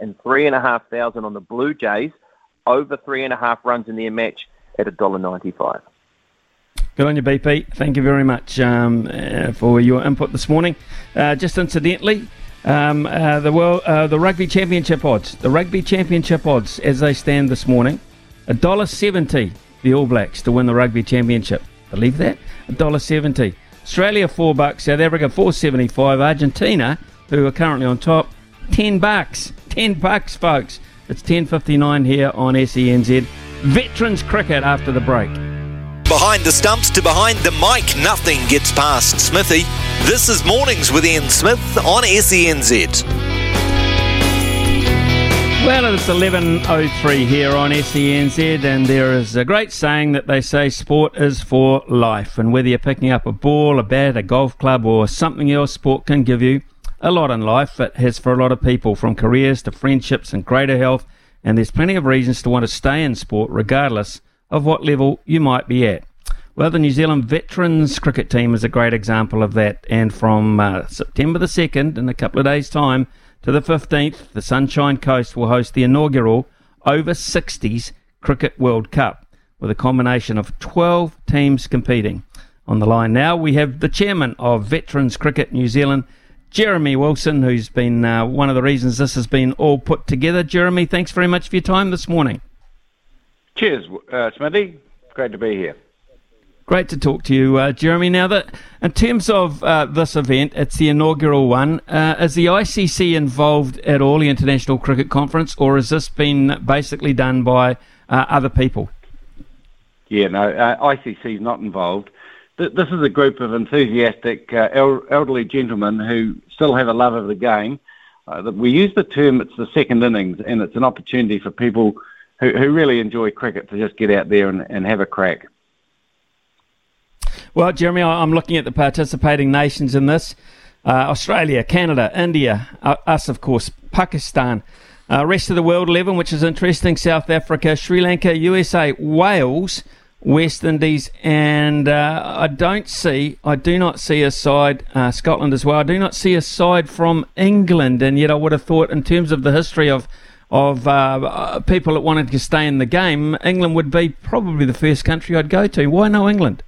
And $3,500 on the Blue Jays, over 3.5 runs in their match at $1.95. Good on you, BP. Thank you very much for your input this morning. Just incidentally, the Rugby Championship odds. The Rugby Championship odds, as they stand this morning, $1.70 the All Blacks to win the Rugby Championship. Believe that? $1.70. Australia $4, South Africa $4.75, Argentina, who are currently on top, $10. $10, folks. It's 10.59 here on SENZ. Veterans cricket after the break. Behind the stumps to behind the mic, nothing gets past Smithy. This is Mornings with Ian Smith on SENZ. Well, it's 11.03 here on SENZ, and there is a great saying that they say sport is for life. And whether you're picking up a ball, a bat, a golf club or something else, sport can give you a lot in life. It has for a lot of people, from careers to friendships and greater health. And there's plenty of reasons to want to stay in sport, regardless of what level you might be at. Well, the New Zealand Veterans Cricket Team is a great example of that. And from September the 2nd, in a couple of days' time, to the 15th, the Sunshine Coast will host the inaugural Over 60s Cricket World Cup, with a combination of 12 teams competing. On the line now, we have the chairman of Veterans Cricket New Zealand, Jeremy Wilson, who's been one of the reasons this has been all put together. Jeremy, thanks very much for your time this morning. Cheers, Smithy. Great to be here. Great to talk to you, Jeremy. Now, that in terms of this event, it's the inaugural one. Is the ICC involved at all, the International Cricket Conference, or has this been basically done by other people? Yeah, no, ICC is not involved. This is a group of enthusiastic elderly gentlemen who still have a love of the game. We use the term, it's the second innings, and it's an opportunity for people who really enjoy cricket to just get out there and have a crack. Well, Jeremy, I'm looking at the participating nations in this. Australia, Canada, India, us, of course, Pakistan, rest of the world 11, which is interesting, South Africa, Sri Lanka, USA, Wales, West Indies, and I do not see a side, Scotland as well, I do not see a side from England. And yet I would have thought, in terms of the history of people that wanted to stay in the game, England would be probably the first country I'd go to. Why no England?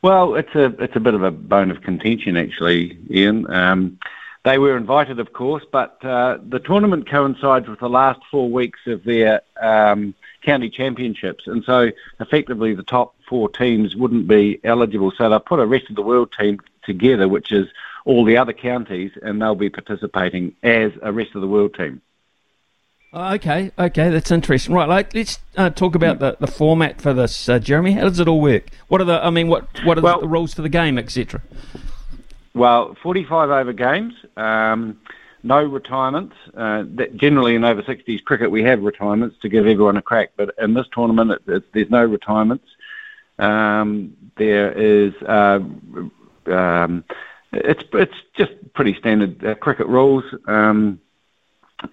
Well, it's a bit of a bone of contention, actually, Ian. They were invited, of course, but the tournament coincides with the last 4 weeks of their county championships, and so effectively the top four teams wouldn't be eligible, so they'll put a rest of the world team together, which is all the other counties, and they'll be participating as a rest of the world team. Okay, that's interesting. Right, let's talk about the format for this, Jeremy. How does it all work? What are the rules for the game, etc.? Well, 45 over games, no retirements. Generally in over 60s cricket we have retirements to give everyone a crack, but in this tournament there's no retirements. There is it's just pretty standard cricket rules.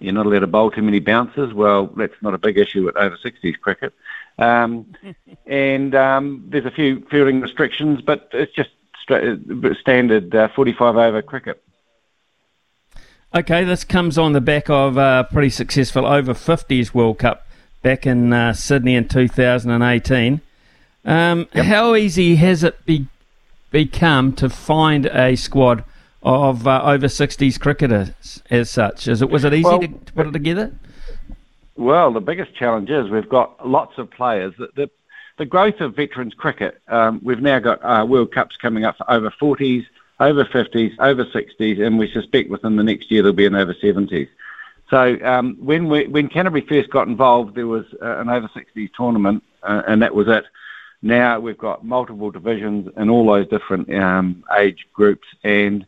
You're not allowed to bowl too many bounces. Well, that's not a big issue at over 60s cricket. And there's a few fielding restrictions, but it's just standard 45 over cricket. Okay, this comes on the back of a pretty successful Over 50s World Cup back in Sydney in 2018. Yep. How easy has it become to find a squad of over 60s cricketers as such? Was it easy to put it together? Well, the biggest challenge is we've got lots of players. The growth of veterans cricket, we've now got World Cups coming up for over 40s, over 50s, over 60s, and we suspect within the next year there'll be an over 70s. So when Canterbury first got involved, there was an over-60s tournament, and that was it. Now we've got multiple divisions in all those different age groups, and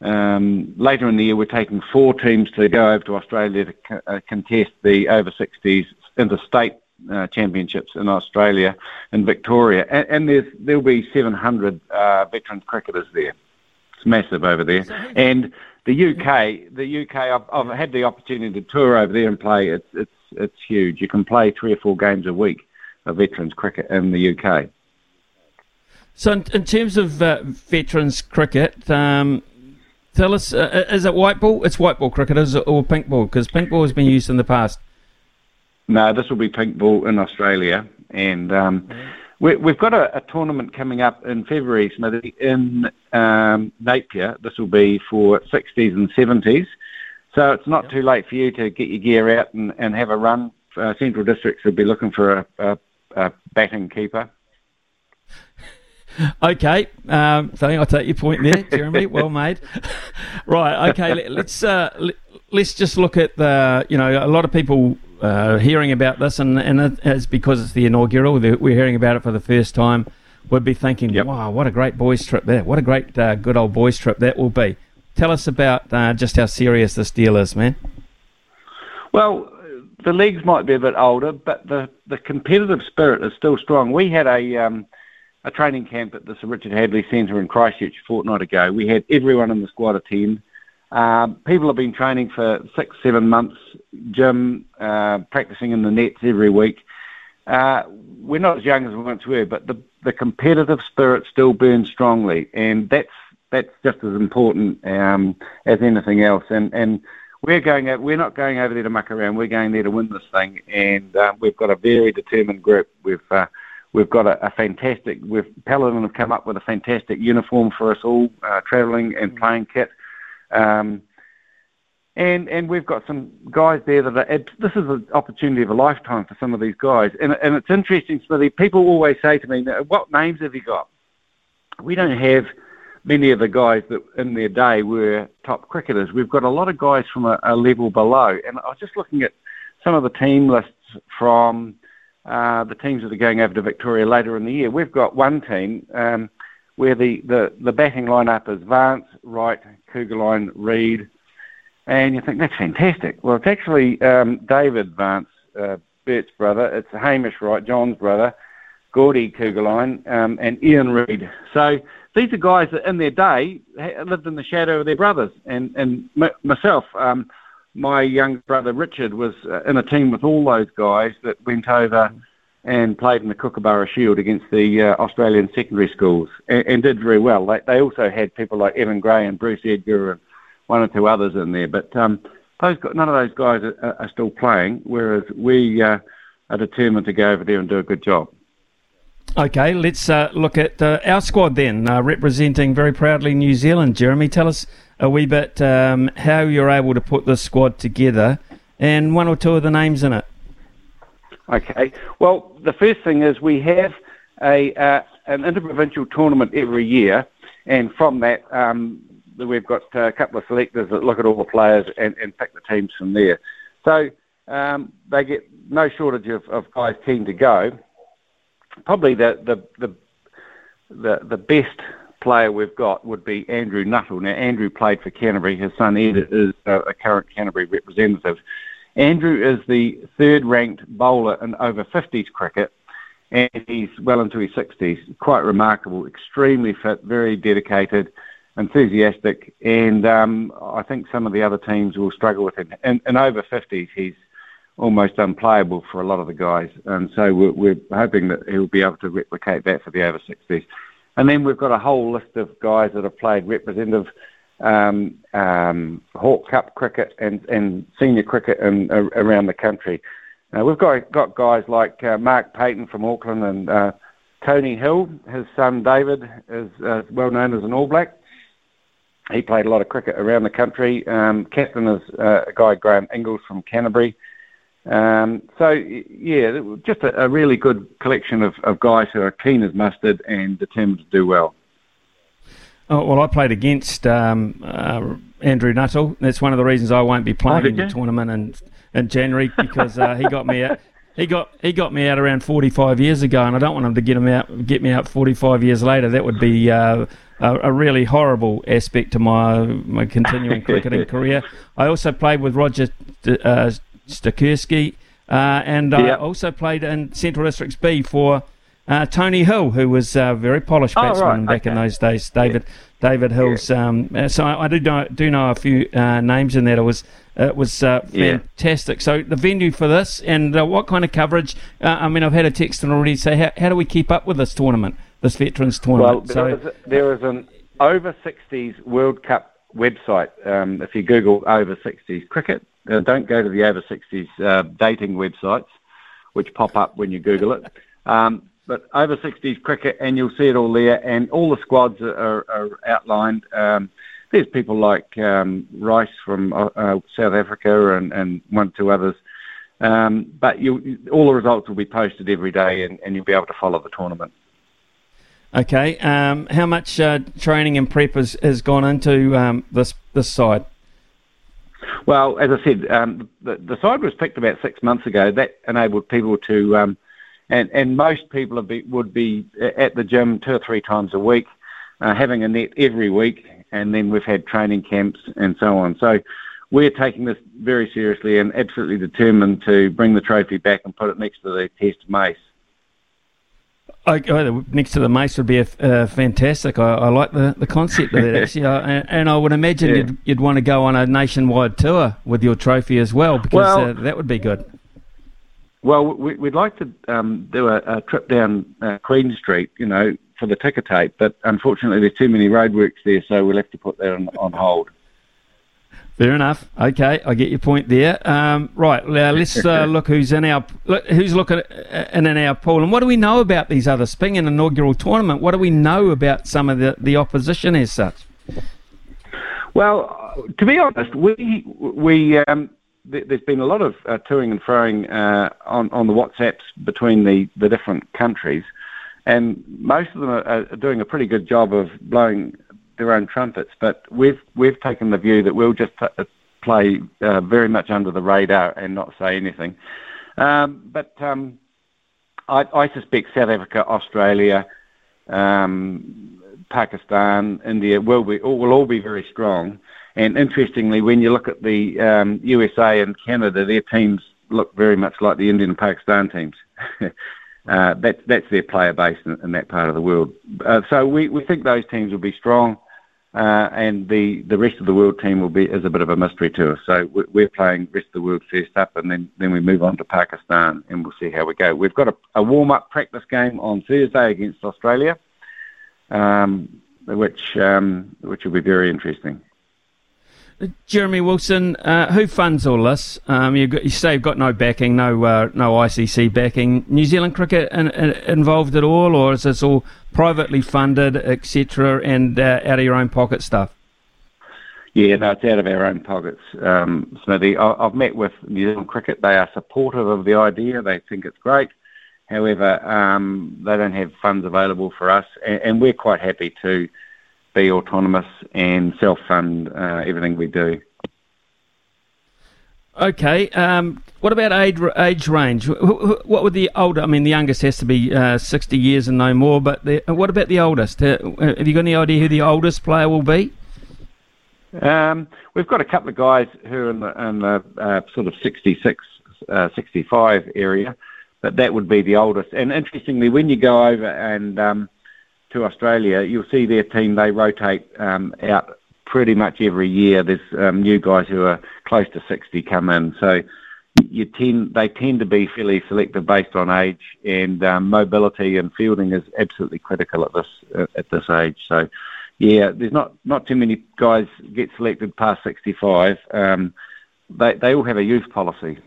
later in the year we're taking 4 teams to go over to Australia to contest the over-60s interstate championships in Australia, in Victoria. And there'll be 700 veteran cricketers there. It's massive over there. And the UK, I've had the opportunity to tour over there and play. It's huge. You can play 3 or 4 games a week of veterans cricket in the UK. So in terms of veterans cricket, tell us, is it white ball? It's white ball cricket, is it, or pink ball? Because pink ball has been used in the past. No, this will be pink ball in Australia. And we've got a tournament coming up in February, Smithy, in Napier. This will be for 60s and 70s. So it's not too late for you to get your gear out and have a run. Central Districts will be looking for a batting keeper. Okay, so I'll take your point there, Jeremy. Well made. Right, okay, let's just look at the, you know, a lot of people hearing about this, and it's because it's the inaugural, we're hearing about it for the first time, would be thinking, wow, what a great boys trip there, what a great good old boys trip that will be. Tell us about just how serious this deal is, man. Well, the leagues might be a bit older, but the competitive spirit is still strong. We had a training camp at the Sir Richard Hadley Centre in Christchurch a fortnight ago. We had everyone in the squad attend. People have been training for 6-7 months, gym, practising in the nets every week. We're not as young as we once were, but the competitive spirit still burns strongly, and that's just as important as anything else. And we're not going over there to muck around. We're going there to win this thing, and we've got a very determined group. We've got a fantastic. Paladin have come up with a fantastic uniform for us all, travelling and playing kit, and we've got some guys there that are. This is an opportunity of a lifetime for some of these guys, and it's interesting, Smithy. People always say to me, "What names have you got?" We don't have many of the guys that in their day were top cricketers. We've got a lot of guys from a level below, and I was just looking at some of the team lists from. The teams that are going over to Victoria later in the year. We've got one team where the batting line-up is Vance, Wright, Kugeline, Reid, and you think, that's fantastic. Well, it's actually David Vance, Bert's brother. It's Hamish Wright, John's brother, Gordy Kugeline, and Ian Reid. So these are guys that in their day lived in the shadow of their brothers, and myself... my young brother Richard was in a team with all those guys that went over and played in the Kookaburra Shield against the Australian secondary schools and did very well. They also had people like Evan Gray and Bruce Edgar and 1 or 2 others in there. But none of those guys are still playing, whereas we are determined to go over there and do a good job. Okay, let's look at our squad then, representing very proudly New Zealand. Jeremy, tell us a wee bit how you're able to put this squad together and 1 or 2 of the names in it. Okay, well, the first thing is we have an interprovincial tournament every year, and from that we've got a couple of selectors that look at all the players and pick the teams from there. So they get no shortage of guys keen to go. Probably the best player we've got would be Andrew Nuttall. Now, Andrew played for Canterbury. His son Ed is a current Canterbury representative. Andrew is the 3rd-ranked bowler in over-50s cricket, and he's well into his 60s. Quite remarkable, extremely fit, very dedicated, enthusiastic, and I think some of the other teams will struggle with him. In over-50s, he's almost unplayable for a lot of the guys, and so we're hoping that he'll be able to replicate that for the over-60s. And then we've got a whole list of guys that have played representative Hawke Cup cricket and senior cricket around the country. We've got guys like Mark Payton from Auckland and Tony Hill. His son David is well known as an All Black. He played a lot of cricket around the country. Captain is a guy, Graham Ingalls from Canterbury. So, yeah, just a really good collection of guys who are keen as mustard and determined to do well. Oh, well, I played against Andrew Nuttall. That's one of the reasons I won't be playing in the tournament in January, because he got me out. He got me out around 45 years ago, and I don't want him to get me out 45 years later. That would be a really horrible aspect to my continuing cricketing career. I also played with Roger Stakerski, and I also played in Central Districts B for Tony Hill, who was a very polished batsman back in those days. David Hill's. Yeah. So I do know a few names in that. It was fantastic. Yeah. So the venue for this, and what kind of coverage? I mean, I've had a text and already say, how do we keep up with this tournament, this veterans tournament? Well, there is an over 60s World Cup website. If you Google over 60s cricket, don't go to the over 60s dating websites, which pop up when you Google it. But over 60s cricket, and you'll see it all there, and all the squads are outlined. There's people like Rice from South Africa and one or two others. But all the results will be posted every day, and you'll be able to follow the tournament. Okay. How much training and prep has gone into this side? Well, as I said, the side was picked about 6 months ago. That enabled people to... And most people would be at the gym 2 or 3 times a week, having a net every week, and then we've had training camps and so on. So we're taking this very seriously and absolutely determined to bring the trophy back and put it next to the Test Mace. Next to the Mace would be fantastic. I like the concept of that, actually. And I would imagine you'd want to go on a nationwide tour with your trophy as well, because that would be good. Well, we'd like to do a trip down Queen Street, for the ticker tape, but unfortunately there's too many roadworks there, so we'll have to put that on hold. Fair enough. Okay, I get your point there. Right, now let's look who's looking in our pool, and what do we know about these others? Being an inaugural tournament, what do we know about some of the opposition as such? Well, to be honest, we there's been a lot of toing and froing on the WhatsApps between the different countries, and most of them are doing a pretty good job of blowing their own trumpets, but we've taken the view that we'll just play very much under the radar and not say anything. But I suspect South Africa, Australia, Pakistan, India will all be very strong. And interestingly, when you look at the USA and Canada, their teams look very much like the Indian and Pakistan teams. That's their player base in that part of the world. So we think those teams will be strong, and the rest of the world team is a bit of a mystery to us. So we're playing rest of the world first up, and then we move on to Pakistan, and we'll see how we go. We've got a warm-up practice game on Thursday against Australia, which will be very interesting. Jeremy Wilson, who funds all this? You say you've got no backing, no ICC backing. New Zealand cricket involved at all, or is this all privately funded, etc., and out of your own pocket stuff? Yeah, no, it's out of our own pockets, Smithy. I've met with New Zealand cricket. They are supportive of the idea. They think it's great. However, they don't have funds available for us, and we're quite happy to be autonomous and self-fund everything we do. Okay. What about age range? What would the older? I mean, the youngest has to be 60 years and no more. But what about the oldest? Have you got any idea who the oldest player will be? We've got a couple of guys who are in the sort of 66, 65 area, but that would be the oldest. And interestingly, when you go over and to Australia, you'll see their team, they rotate out pretty much every year. There's new guys who are close to 60 come in. So they tend to be fairly selective based on age, and mobility and fielding is absolutely critical at this age. So, yeah, there's not too many guys get selected past 65. They all have a youth policy.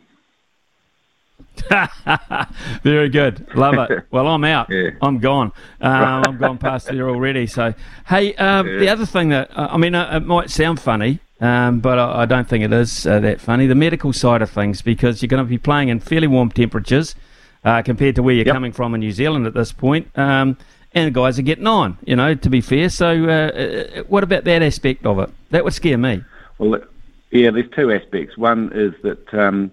Very good, love it. Well, I'm out. I'm gone. I'm gone past there already. So, hey, the other thing that I mean, it might sound funny, but I don't think it is that funny. The medical side of things, because you're going to be playing in fairly warm temperatures compared to where you're coming from in New Zealand at this point. and the guys are getting on, you know, to be fair. So what about that aspect of it? That would scare me. Well, yeah, there's two aspects. One is that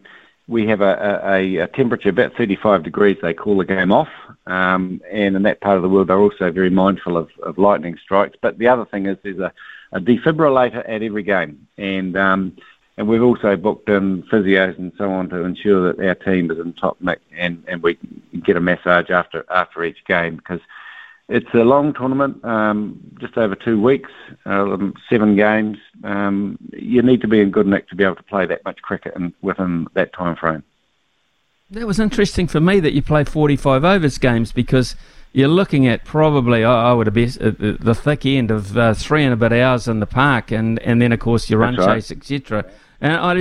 we have a temperature about 35 degrees. They call the game off. And in that part of the world, they're also very mindful of lightning strikes. But the other thing is there's a defibrillator at every game. And we've also booked in physios and so on to ensure that our team is in top nick and we get a massage after each game, because it's a long tournament, just over 2 weeks, 7 games. You need to be in good nick to be able to play that much cricket within that time frame. That was interesting for me that you play 45 overs games, because you're looking at probably, I would have best, the thick end of 3 and a bit hours in the park, and then of course your run chase, etc. And I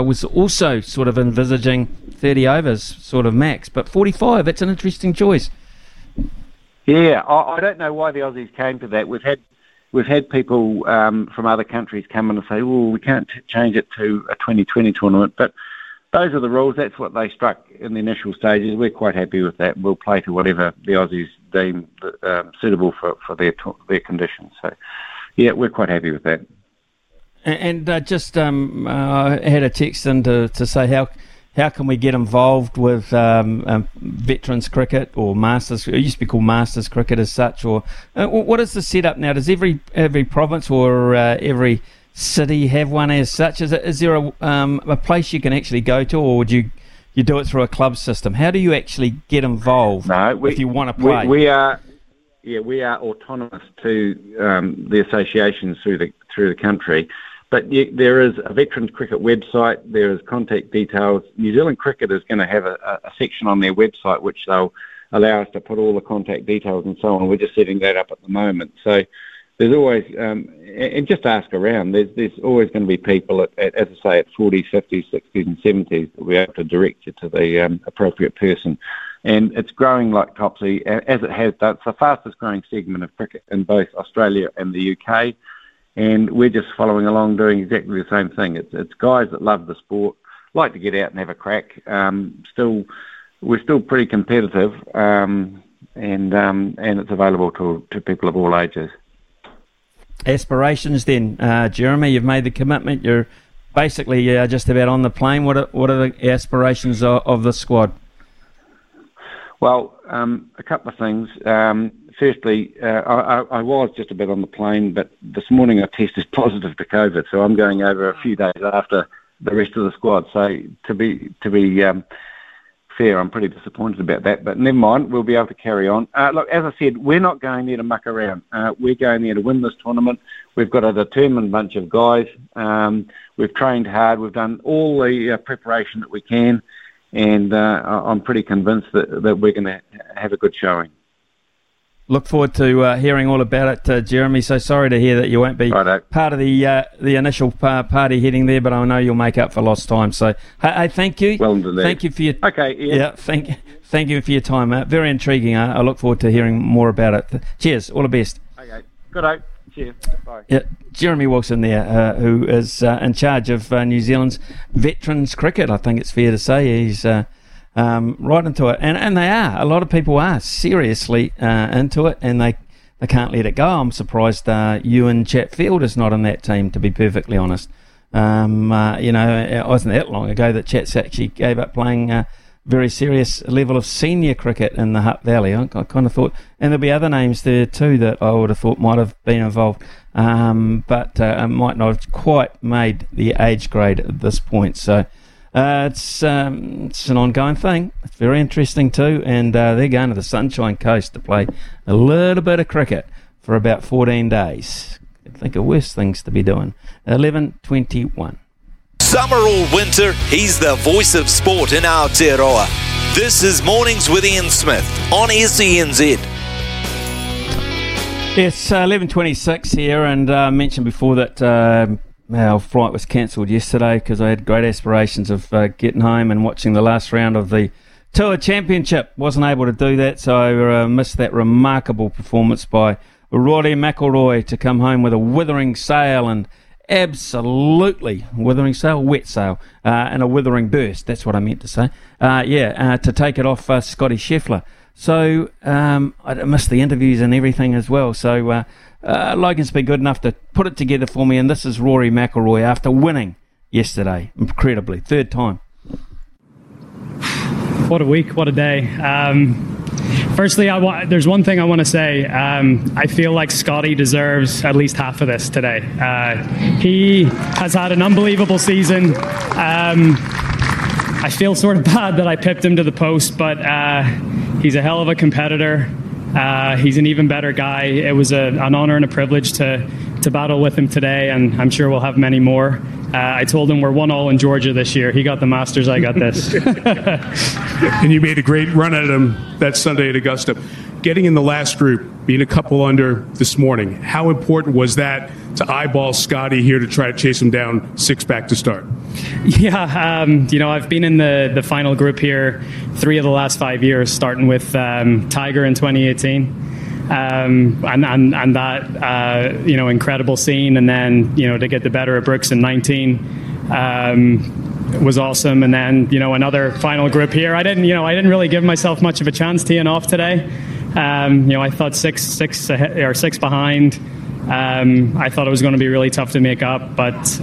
was also sort of envisaging 30 overs sort of max, but 45, that's an interesting choice. Yeah, I don't know why the Aussies came to that. We've had people from other countries come in and say, well, we can't change it to a 2020 tournament, but those are the rules. That's what they struck in the initial stages. We're quite happy with that. We'll play to whatever the Aussies deem suitable for their conditions. So, yeah, we're quite happy with that. And I had a text in to say how can we get involved with veterans cricket or masters? It used to be called masters cricket as such. Or what is the setup now? Does every province or every city have one as such? Is there a place you can actually go to, or would you do it through a club system? How do you actually get involved if you want to play? We are autonomous to the associations through the country, but there is a veterans cricket website. There is contact details. New Zealand Cricket is going to have a section on their website which they'll allow us to put all the contact details and so on. We're just setting that up at the moment. So there's always, and just ask around, there's always going to be people, as I say, at 40s, 50s, 60s and 70s that will be able to direct you to the appropriate person. And it's growing like topsy, as it has done. It's the fastest growing segment of cricket in both Australia and the UK, and we're just following along doing exactly the same thing. It's guys that love the sport, like to get out and have a crack. We're still pretty competitive, and it's available to people of all ages. Aspirations then, Jeremy, you've made the commitment. You're basically just about on the plane. What are the aspirations of the squad? Well, a couple of things. Firstly, I was just a bit on the plane, but this morning I tested positive to COVID, so I'm going over a few days after the rest of the squad. So to be fair, I'm pretty disappointed about that, but never mind, we'll be able to carry on. Look, as I said, we're not going there to muck around. We're going there to win this tournament. We've got a determined bunch of guys. We've trained hard. We've done all the preparation that we can, and I'm pretty convinced that we're going to have a good showing. Look forward to hearing all about it, Jeremy. So sorry to hear that you won't be part of the initial party heading there, but I know you'll make up for lost time. So hey, thank you. Well done. Thank you for your thank you for your time, mate. Very intriguing. I look forward to hearing more about it. Cheers. All the best. Okay. Good day. Cheers. Bye. Yeah, Jeremy Wilson there, who is in charge of New Zealand's veterans cricket. I think it's fair to say he's. Right into it, and they are. A lot of people are seriously into it, and they can't let it go. I'm surprised Ewan Chatfield is not in that team, to be perfectly honest. It wasn't that long ago that Chats actually gave up playing a very serious level of senior cricket in the Hutt Valley. I kind of thought, and there'll be other names there too that I would have thought might have been involved, but might not have quite made the age grade at this point. So. It's an ongoing thing. It's very interesting too, and they're going to the Sunshine Coast to play a little bit of cricket for about 14 days. I think of worse things to be doing. 11:21. Summer or winter, he's the voice of sport in Aotearoa. This is Mornings with Ian Smith on SENZ. It's 11:26 here, and I mentioned before that... our flight was cancelled yesterday because I had great aspirations of getting home and watching the last round of the Tour Championship. Wasn't able to do that, so I missed that remarkable performance by Rory McIlroy to come home with a withering sail and a withering burst, that's what I meant to say, to take it off Scotty Scheffler. So I missed the interviews and everything as well. So Logan's been good enough to put it together for me, and this is Rory McIlroy after winning yesterday, incredibly, third time. What a week, what a day. Firstly, there's one thing I want to say. I feel like Scotty deserves at least half of this today. He has had an unbelievable season. I feel sort of bad that I pipped him to the post, but he's a hell of a competitor. He's an even better guy. It was an honour and a privilege to battle with him today, and I'm sure we'll have many more. I told him we're 1-1 in Georgia this year. He got the Masters, I got this. And you made a great run at him that Sunday at Augusta. Getting in the last group, being a couple under this morning, how important was that to eyeball Scotty here to try to chase him down six back to start? Yeah, I've been in the final group here 3 of the last 5 years, starting with Tiger in 2018. And that, incredible scene. And then, to get the better of Brooks in 19 was awesome. And then, another final group here. I didn't really give myself much of a chance teeing off today. I thought six behind. I thought it was going to be really tough to make up, but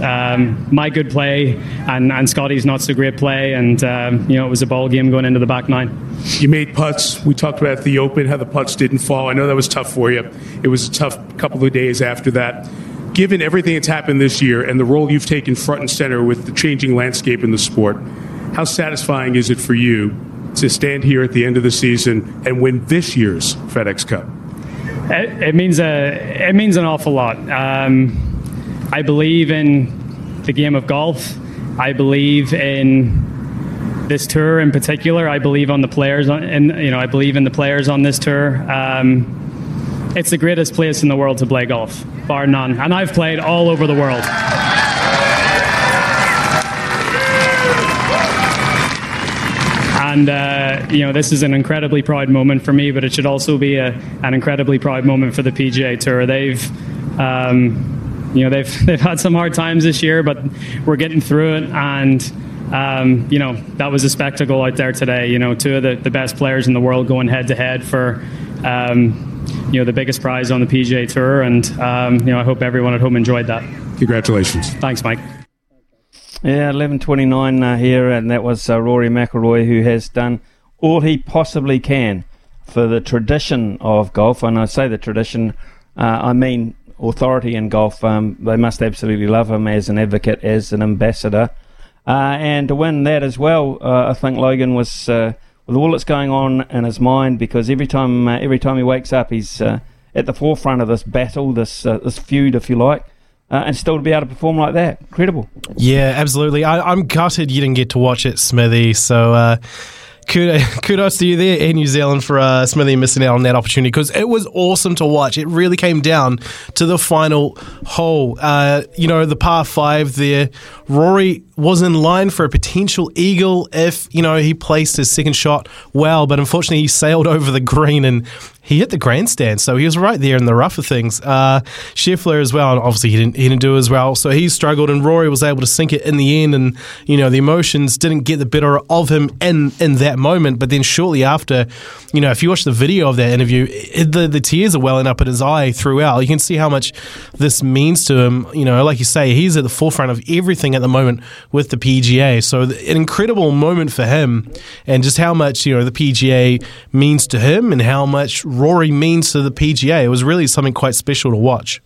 my good play and Scotty's not so great play, and it was a ball game going into the back 9. You made putts. We talked about the Open, how the putts didn't fall. I know that was tough for you. It was a tough couple of days after that. Given everything that's happened this year and the role you've taken front and center with the changing landscape in the sport, how satisfying is it for you to stand here at the end of the season and win this year's FedEx Cup? It means an awful lot. I believe in the game of golf. I believe in this tour in particular. I believe on the players, I believe in the players on this tour. It's the greatest place in the world to play golf, bar none. And I've played all over the world. And, this is an incredibly proud moment for me, but it should also be an incredibly proud moment for the PGA Tour. They've had some hard times this year, but we're getting through it. And, that was a spectacle out there today. Two of the best players in the world going head to head for, the biggest prize on the PGA Tour. And, I hope everyone at home enjoyed that. Congratulations. Thanks, Mike. Yeah, 11:29 here, and that was Rory McIlroy, who has done all he possibly can for the tradition of golf. And I say the tradition, I mean authority in golf. They must absolutely love him as an advocate, as an ambassador. And to win that as well, I think Logan was, with all that's going on in his mind, because every time he wakes up, he's at the forefront of this battle, this feud, if you like. And still to be able to perform like that. Incredible. Yeah, absolutely. I'm gutted you didn't get to watch it, Smithy. So kudos to you there in New Zealand for Smithy missing out on that opportunity, because it was awesome to watch. It really came down to the final hole. The par 5 there, Rory was in line for a potential eagle if, he placed his second shot well, but unfortunately he sailed over the green and he hit the grandstand, so he was right there in the rough of things. Scheffler as well, and obviously he didn't do as well, so he struggled, and Rory was able to sink it in the end, and, the emotions didn't get the better of him in that moment, but then shortly after, if you watch the video of that interview, the tears are welling up in his eye throughout. You can see how much this means to him. Like you say, he's at the forefront of everything at the moment with the PGA, so an incredible moment for him, and just how much, the PGA means to him, and how much Rory means to the PGA. It was really something quite special to watch.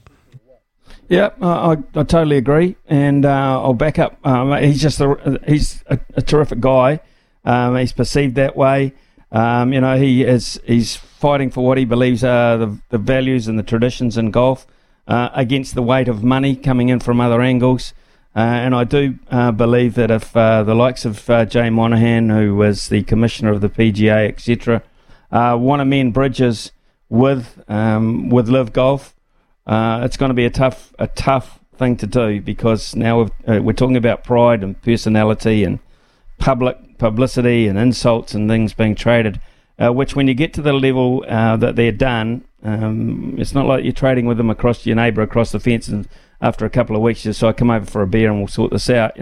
Yeah, I totally agree, and I'll back up. He's just a terrific guy. He's perceived that way. He's fighting for what he believes are the values and the traditions in golf against the weight of money coming in from other angles. And I do believe that if the likes of Jay Monahan, who was the commissioner of the PGA, etc., want to mend bridges with Live Golf, it's going to be a tough thing to do, because now we're talking about pride and personality and publicity and insults and things being traded, which when you get to the level that they're done, it's not like you're trading with them across your neighbour across the fence, and after a couple of weeks you say, come over for a beer and we'll sort this out.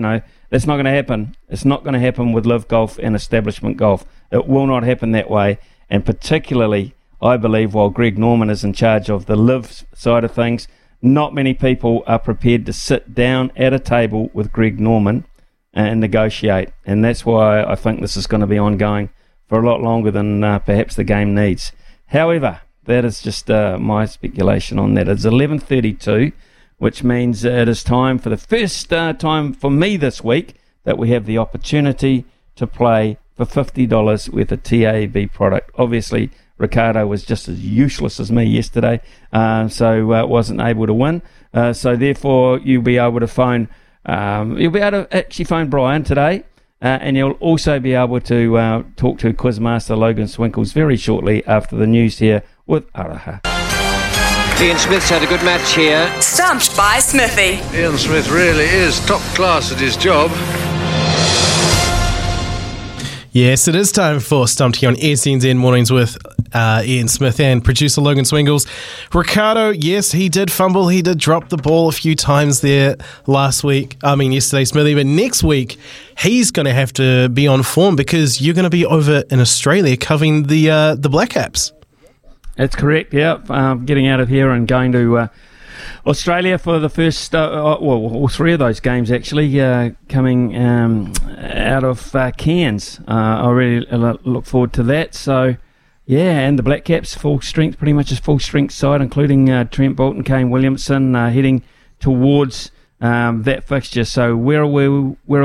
That's not going to happen. It's not going to happen with Live Golf and establishment golf. It will not happen that way. And particularly, I believe, while Greg Norman is in charge of the live side of things, not many people are prepared to sit down at a table with Greg Norman and negotiate. And that's why I think this is going to be ongoing for a lot longer than perhaps the game needs. However, that is just my speculation on that. It's 11:32, which means it is time for the first time for me this week that we have the opportunity to play for $50 with a TAB product. Obviously, Ricardo was just as useless as me yesterday, so wasn't able to win. So therefore, you'll be able to phone. You'll be able to actually phone Brian today, and you'll also be able to talk to Quizmaster Logan Swinkles very shortly after the news here with Araha. Ian Smith's had a good match here. Stumped by Smithy. Ian Smith really is top class at his job. Yes, it is time for Stumped here on SNZ Mornings with Ian Smith and producer Logan Swingles. Ricardo, yes, he did fumble. He did drop the ball a few times there yesterday, Smithy. But next week, he's going to have to be on form because you're going to be over in Australia covering the Black Caps. That's correct, yeah. Getting out of here and going to Australia for the first, all three of those games actually, coming out of Cairns. I really look forward to that. So, yeah, and the Black Caps, full strength, pretty much a full strength side, including Trent Bolton, Kane Williamson, heading towards that fixture. So where are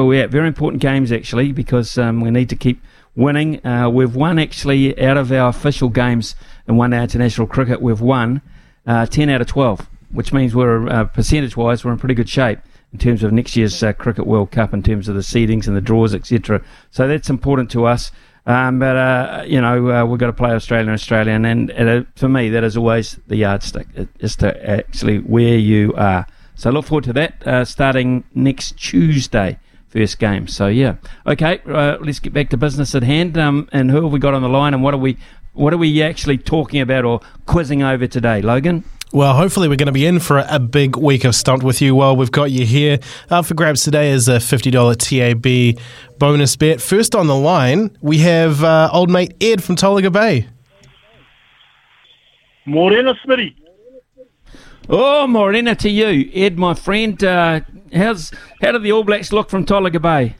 we at? Very important games actually, because we need to keep winning. We've won actually out of our official games and won our international cricket. We've won 10 out of 12. Which means we're percentage-wise, we're in pretty good shape in terms of next year's Cricket World Cup, in terms of the seedings and the draws, etc. So that's important to us. But we've got to play Australia, and for me, that is always the yardstick, is to actually where you are. So look forward to that starting next Tuesday, first game. So yeah, okay, let's get back to business at hand. And who have we got on the line, and what are we actually talking about or quizzing over today, Logan? Well, hopefully we're going to be in for a big week of Stumped with you while we've got you here. For grabs today is a $50 TAB bonus bet. First on the line, we have old mate Ed from Tolaga Bay. Morena, Smitty. Oh, morena to you, Ed, my friend. How do the All Blacks look from Tolaga Bay?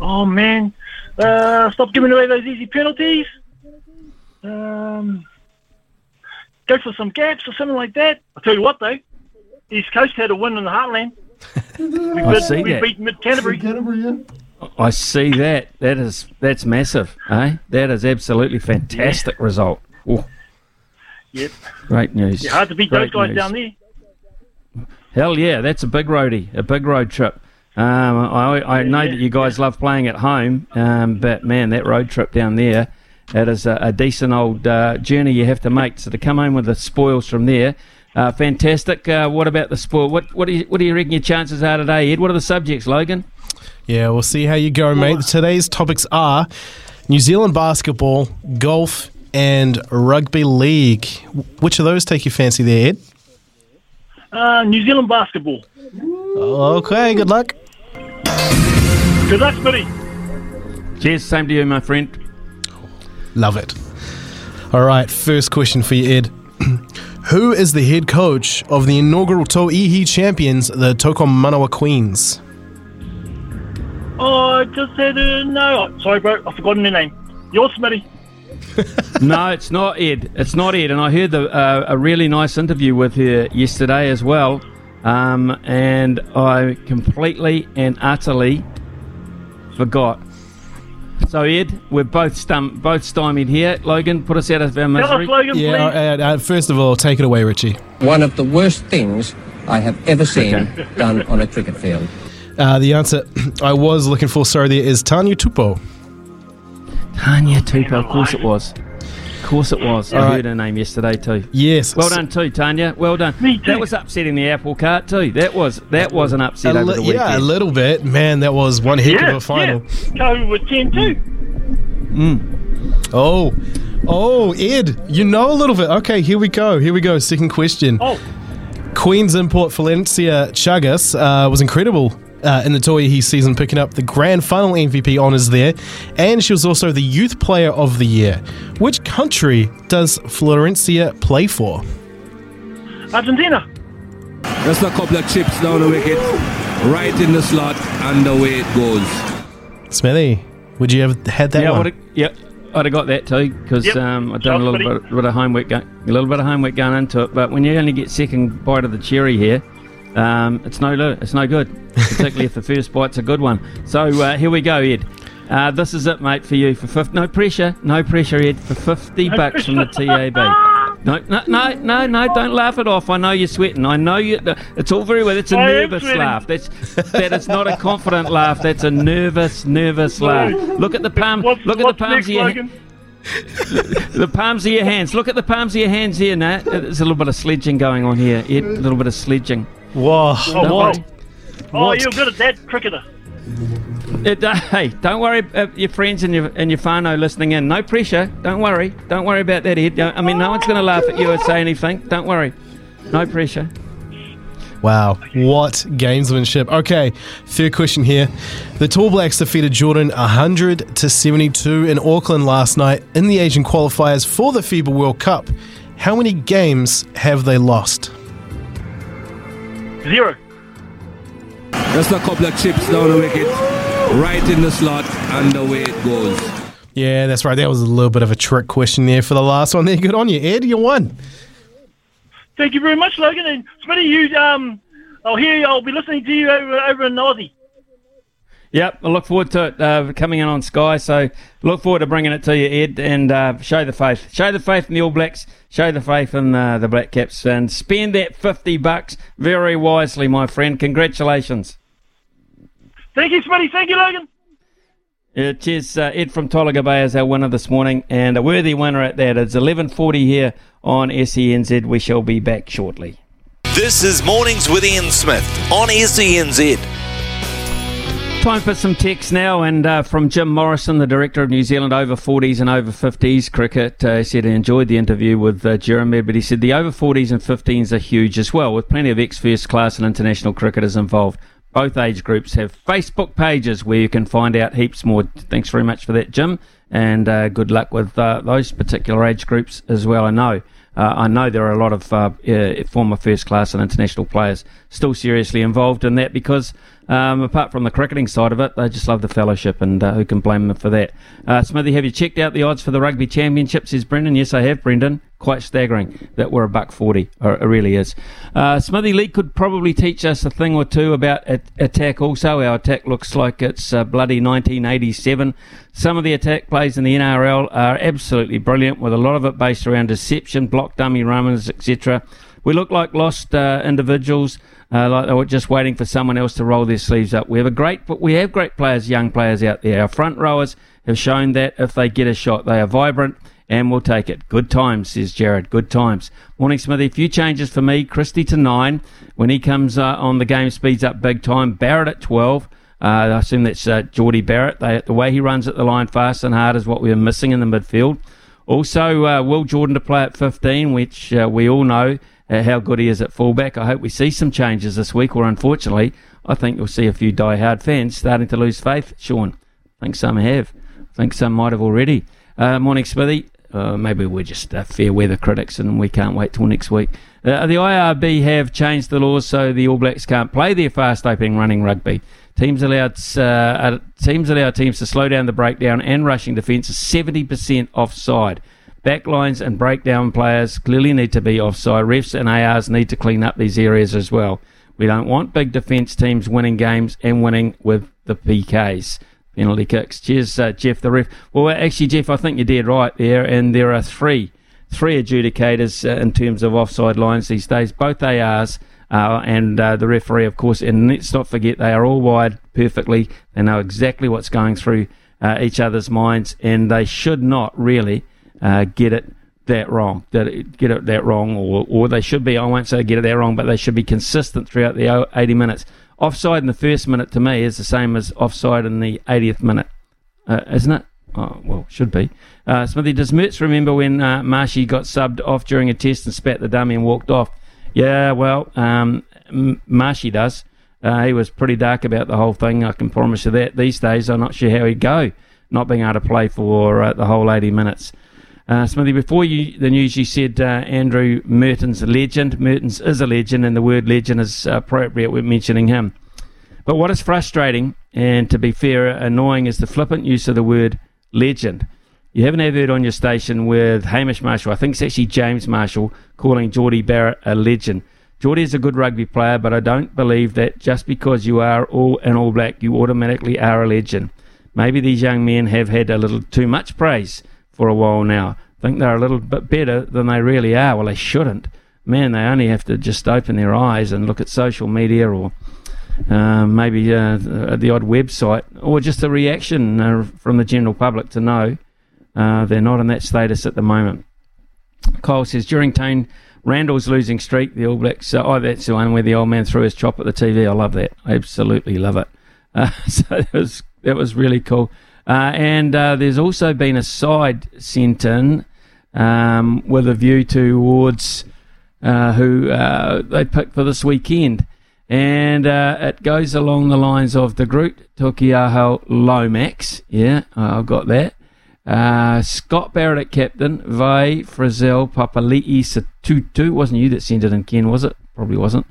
Oh, man. Stop giving away those easy penalties. Go for some gaps or something like that. I'll tell you what, though. East Coast had a win in the Heartland. We beat Mid-Canterbury. I see that. That's massive, eh? That is absolutely fantastic result. Ooh. Yep. Great news. Yeah, hard to beat those guys down there. Hell yeah, that's a big roadie, a big road trip. I know that you guys love playing at home, but, man, that road trip down there, that is a decent old journey you have to make. So to come home with the spoils from there, fantastic. What about the spoil? What do you reckon your chances are today, Ed? What are the subjects, Logan? Yeah, we'll see how you go, mate. Today's topics are New Zealand basketball, golf, and rugby league. Which of those take your fancy there, Ed? New Zealand basketball. Okay, good luck. Good luck, buddy. Cheers, same to you, my friend. Love it. All right, first question for you, Ed. Who is the head coach of the inaugural To'ihi champions, the Tokomanawa Queens? Oh, I just had a no. Sorry, bro, I've forgotten their name. Yours, Smitty. No, it's not Ed. It's not Ed. And I heard a really nice interview with her yesterday as well. And I completely and utterly forgot. So, Ed, we're both stymied here. Logan, put us out of our misery. Tell us, Logan, please. First of all, take it away, Richie. One of the worst things I have ever seen done on a cricket field. The answer I was looking for, sorry, there is Tanya Tupou. Tanya Tupou, of course it was. Of course it was. I heard her name yesterday too. Yes. Well done too, Tanya. Well done. Me too. That was upsetting the apple cart too. That was an upset over the weekend. Yeah, a little bit. Man, that was one heck of a final. Yeah. Going with 10-2. Oh, Ed, you know a little bit. Okay, here we go. Second question. Oh. Queen's import Valencia Chagas was incredible in the Taukei'aho season, picking up the grand final MVP honours there, and she was also the Youth Player of the Year. Which country does Florencia play for? Argentina. Just a couple of chips down the wicket, right in the slot, and away it goes. Smithy, would you have had that one? Yep. I'd have got that too, because I'd done a little bit of homework going into it. But when you only get second bite of the cherry here, it's no good, particularly if the first bite's a good one. So here we go, Ed. This is it, mate, for you for no pressure, Ed, for $50 from the TAB. No, don't laugh it off. I know you're sweating. I know you. It's all very well. It's a nervous laugh. That is not a confident laugh. That's a nervous laugh. Look at the palm. The palms of your hands. Look at the palms of your hands here, Nat. There's a little bit of sledging going on here, Ed. A little bit of sledging. Whoa! Oh, you're good at that, cricketer. Hey, don't worry your friends and your whānau listening in. No pressure. Don't worry about that, Ed. I mean, no one's going to laugh at you or say anything. Don't worry. No pressure. Wow, what gamesmanship. Okay, third question here. The Tall Blacks defeated Jordan 100-72 in Auckland last night in the Asian qualifiers for the FIBA World Cup. How many games have they lost? 0. Just a couple of chips down the wicket, right in the slot, and away it goes. Yeah, that's right. That was a little bit of a trick question there for the last one there. Good on you, Ed. You won. Thank you very much, Logan. And Smitty, I'll be listening to you over in Aussie. Yep, I look forward to it coming in on Sky. So look forward to bringing it to you, Ed, and show the faith. Show the faith in the All Blacks. Show the faith in the Black Caps. And spend that $50 very wisely, my friend. Congratulations. Thank you, Smitty. Thank you, Logan. Yeah, cheers. Ed from Tolaga Bay is our winner this morning, and a worthy winner at that. It's 11:40 here on SENZ. We shall be back shortly. This is Mornings with Ian Smith on SENZ. Time for some text now, and from Jim Morrison, the Director of New Zealand Over 40s and Over 50s Cricket. He said he enjoyed the interview with Jeremy, but he said the over 40s and 15s are huge as well, with plenty of ex-first class and international cricketers involved. Both age groups have Facebook pages where you can find out heaps more. Thanks very much for that, Jim, and good luck with those particular age groups as well. I know there are a lot of former first class and international players still seriously involved in that because apart from the cricketing side of it, they just love the fellowship, and who can blame them for that? Smithy, have you checked out the odds for the Rugby Championship, says Brendan? Yes, I have, Brendan. Quite staggering that we're $1.40. It really is. Smithy, Lee could probably teach us a thing or two about attack also. Our attack looks like it's bloody 1987. Some of the attack plays in the NRL are absolutely brilliant, with a lot of it based around deception, block dummy runners, etc. We look like lost individuals, like they were just waiting for someone else to roll their sleeves up. We have great players, young players out there. Our front rowers have shown that if they get a shot, they are vibrant and will take it. Good times, says Jared. Good times. Morning, Smithy. A few changes for me. Christie to 9. When he comes on, the game speeds up big time. Barrett at 12. I assume that's Jordy Barrett. The way he runs at the line fast and hard is what we were missing in the midfield. Also, Will Jordan to play at 15, which we all know how good he is at fullback. I hope we see some changes this week, or unfortunately, I think you'll see a few die-hard fans starting to lose faith, Sean. I think some have. I think some might have already. Morning, Smithy. Maybe we're just fair weather critics and we can't wait till next week. The IRB have changed the laws so the All Blacks can't play their fast opening running rugby. Teams allow teams to slow down the breakdown and rushing defence is 70% offside. Backlines and breakdown players clearly need to be offside. Refs and ARs need to clean up these areas as well. We don't want big defence teams winning games and winning with the PKs. Penalty kicks. Cheers, Jeff, the ref. Well, actually, Jeff, I think you did right there. And there are three adjudicators in terms of offside lines these days. Both ARs and the referee, of course. And let's not forget, they are all wired perfectly. They know exactly what's going through each other's minds. And they should not really... get it that wrong, or they should be. I won't say get it that wrong, but they should be consistent throughout the 80 minutes. Offside in the first minute to me is the same as offside in the 80th minute, isn't it? Oh, well, should be. Smithy, does Mertz remember when Marshy got subbed off during a test and spat the dummy and walked off? Yeah, well, Marshy does. He was pretty dark about the whole thing, I can promise you that. These days, I'm not sure how he'd go, not being able to play for the whole 80 minutes. Smithy, before the news, you said Andrew Mehrtens, a legend. Mehrtens is a legend, and the word legend is appropriate when mentioning him. But what is frustrating, and to be fair, annoying, is the flippant use of the word legend. You haven't heard on your station with Hamish Marshall, I think it's actually James Marshall, calling Jordy Barrett a legend. Jordy is a good rugby player, but I don't believe that just because you are an All Black, you automatically are a legend. Maybe these young men have had a little too much praise for a while now. I think they're a little bit better than they really are. Well, they shouldn't. Man, they only have to just open their eyes and look at social media or maybe the odd website or just the reaction from the general public to know they're not in that status at the moment. Kyle says, during Tane Randall's losing streak, the All Blacks... oh, that's the one where the old man threw his chop at the TV. I love that. I absolutely love it. So it was really cool. And there's also been a side sent in with a view towards who they picked for this weekend. And it goes along the lines of the group, Taukei'aho Lomax. Yeah, I've got that. Scott Barrett at captain, Vai, Frizzell, Papali'i, Satutu. Wasn't you that sent it in, Ken, was it? Probably wasn't.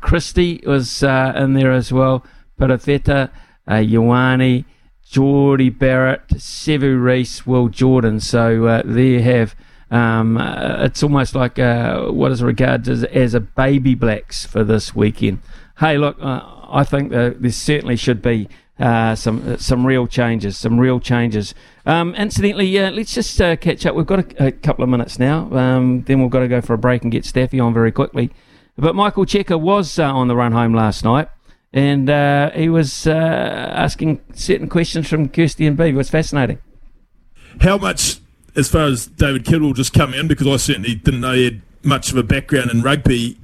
Christie was in there as well. Pirafeta, Ioane, Jordy Barrett, Sevu Reese, Will Jordan. So there you have, it's almost like what is regarded as a baby blacks for this weekend. Hey, look, I think there certainly should be some real changes, Incidentally, let's just catch up. We've got a couple of minutes now. Then we've got to go for a break and get Staffy on very quickly. But Michael Checker was on the run home last night, and he was asking certain questions from Kirsty and Beav. It was fascinating. How much, as far as David Kittle just come in, because I certainly didn't know he had much of a background in rugby.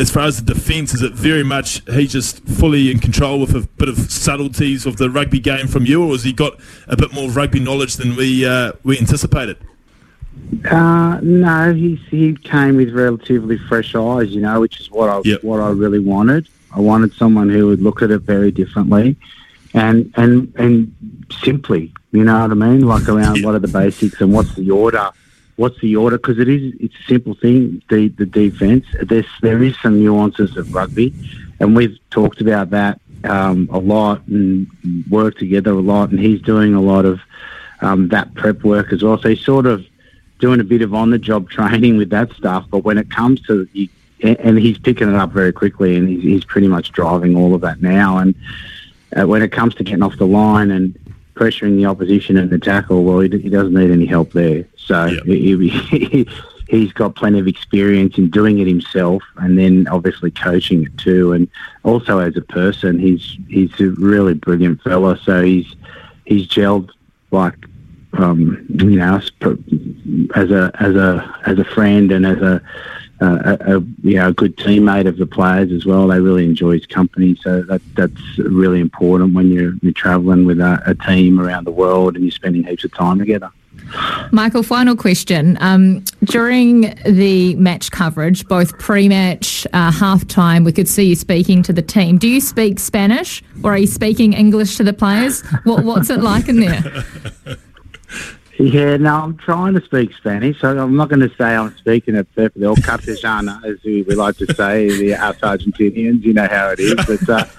As far as the defence, is it very much he's just fully in control with a bit of subtleties of the rugby game from you, or has he got a bit more rugby knowledge than we anticipated? No, he came with relatively fresh eyes, you know, which is what I really wanted. I wanted someone who would look at it very differently and simply, you know what I mean, like around what are the basics and what's the order. What's the order? Because it's a simple thing, the defence. There is some nuances of rugby, and we've talked about that a lot and worked together a lot, and he's doing a lot of that prep work as well. So he's sort of doing a bit of on-the-job training with that stuff, but when it comes to... And he's picking it up very quickly, and he's pretty much driving all of that now. And when it comes to getting off the line and pressuring the opposition and the tackle, well, he doesn't need any help there. So he's got plenty of experience in doing it himself, and then obviously coaching it too. And also as a person, he's a really brilliant fella. So he's gelled like you know, as a friend and as a you know, a good teammate of the players as well. They really enjoy his company, so that's really important when you're travelling with a team around the world and you're spending heaps of time together. Michael, final question. During the match coverage, both pre-match, half-time, we could see you speaking to the team. Do you speak Spanish, or are you speaking English to the players? What's it like in there? Yeah, no, I'm trying to speak Spanish, so I'm not going to say I'm speaking it perfectly, or Castellano, as we like to say, us Argentinians, you know how it is. But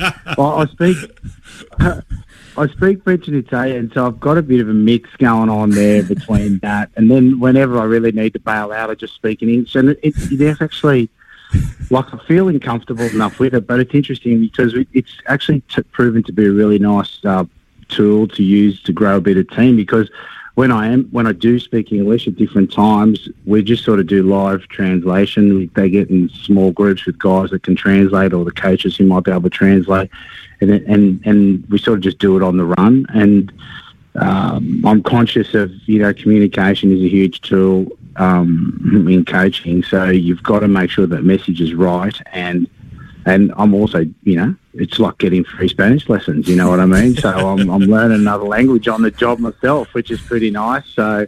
I speak French and Italian, so I've got a bit of a mix going on there between that. And then whenever I really need to bail out, I just speak in English. And there's actually, like, I'm feeling comfortable enough with it, but it's interesting because it's actually proven to be a really nice tool to use to grow a bit of team, because when I do speak English at different times, we just sort of do live translation. They get in small groups with guys that can translate, or the coaches who might be able to translate, and we sort of just do it on the run. And I'm conscious of, you know, communication is a huge tool in coaching, so you've got to make sure that message is right. And I'm also, you know, it's like getting free Spanish lessons, you know what I mean? So I'm learning another language on the job myself, which is pretty nice. So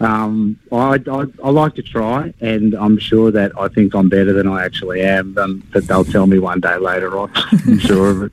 I like to try, and I'm sure that I think I'm better than I actually am, but they'll tell me one day later on. I'm sure of it.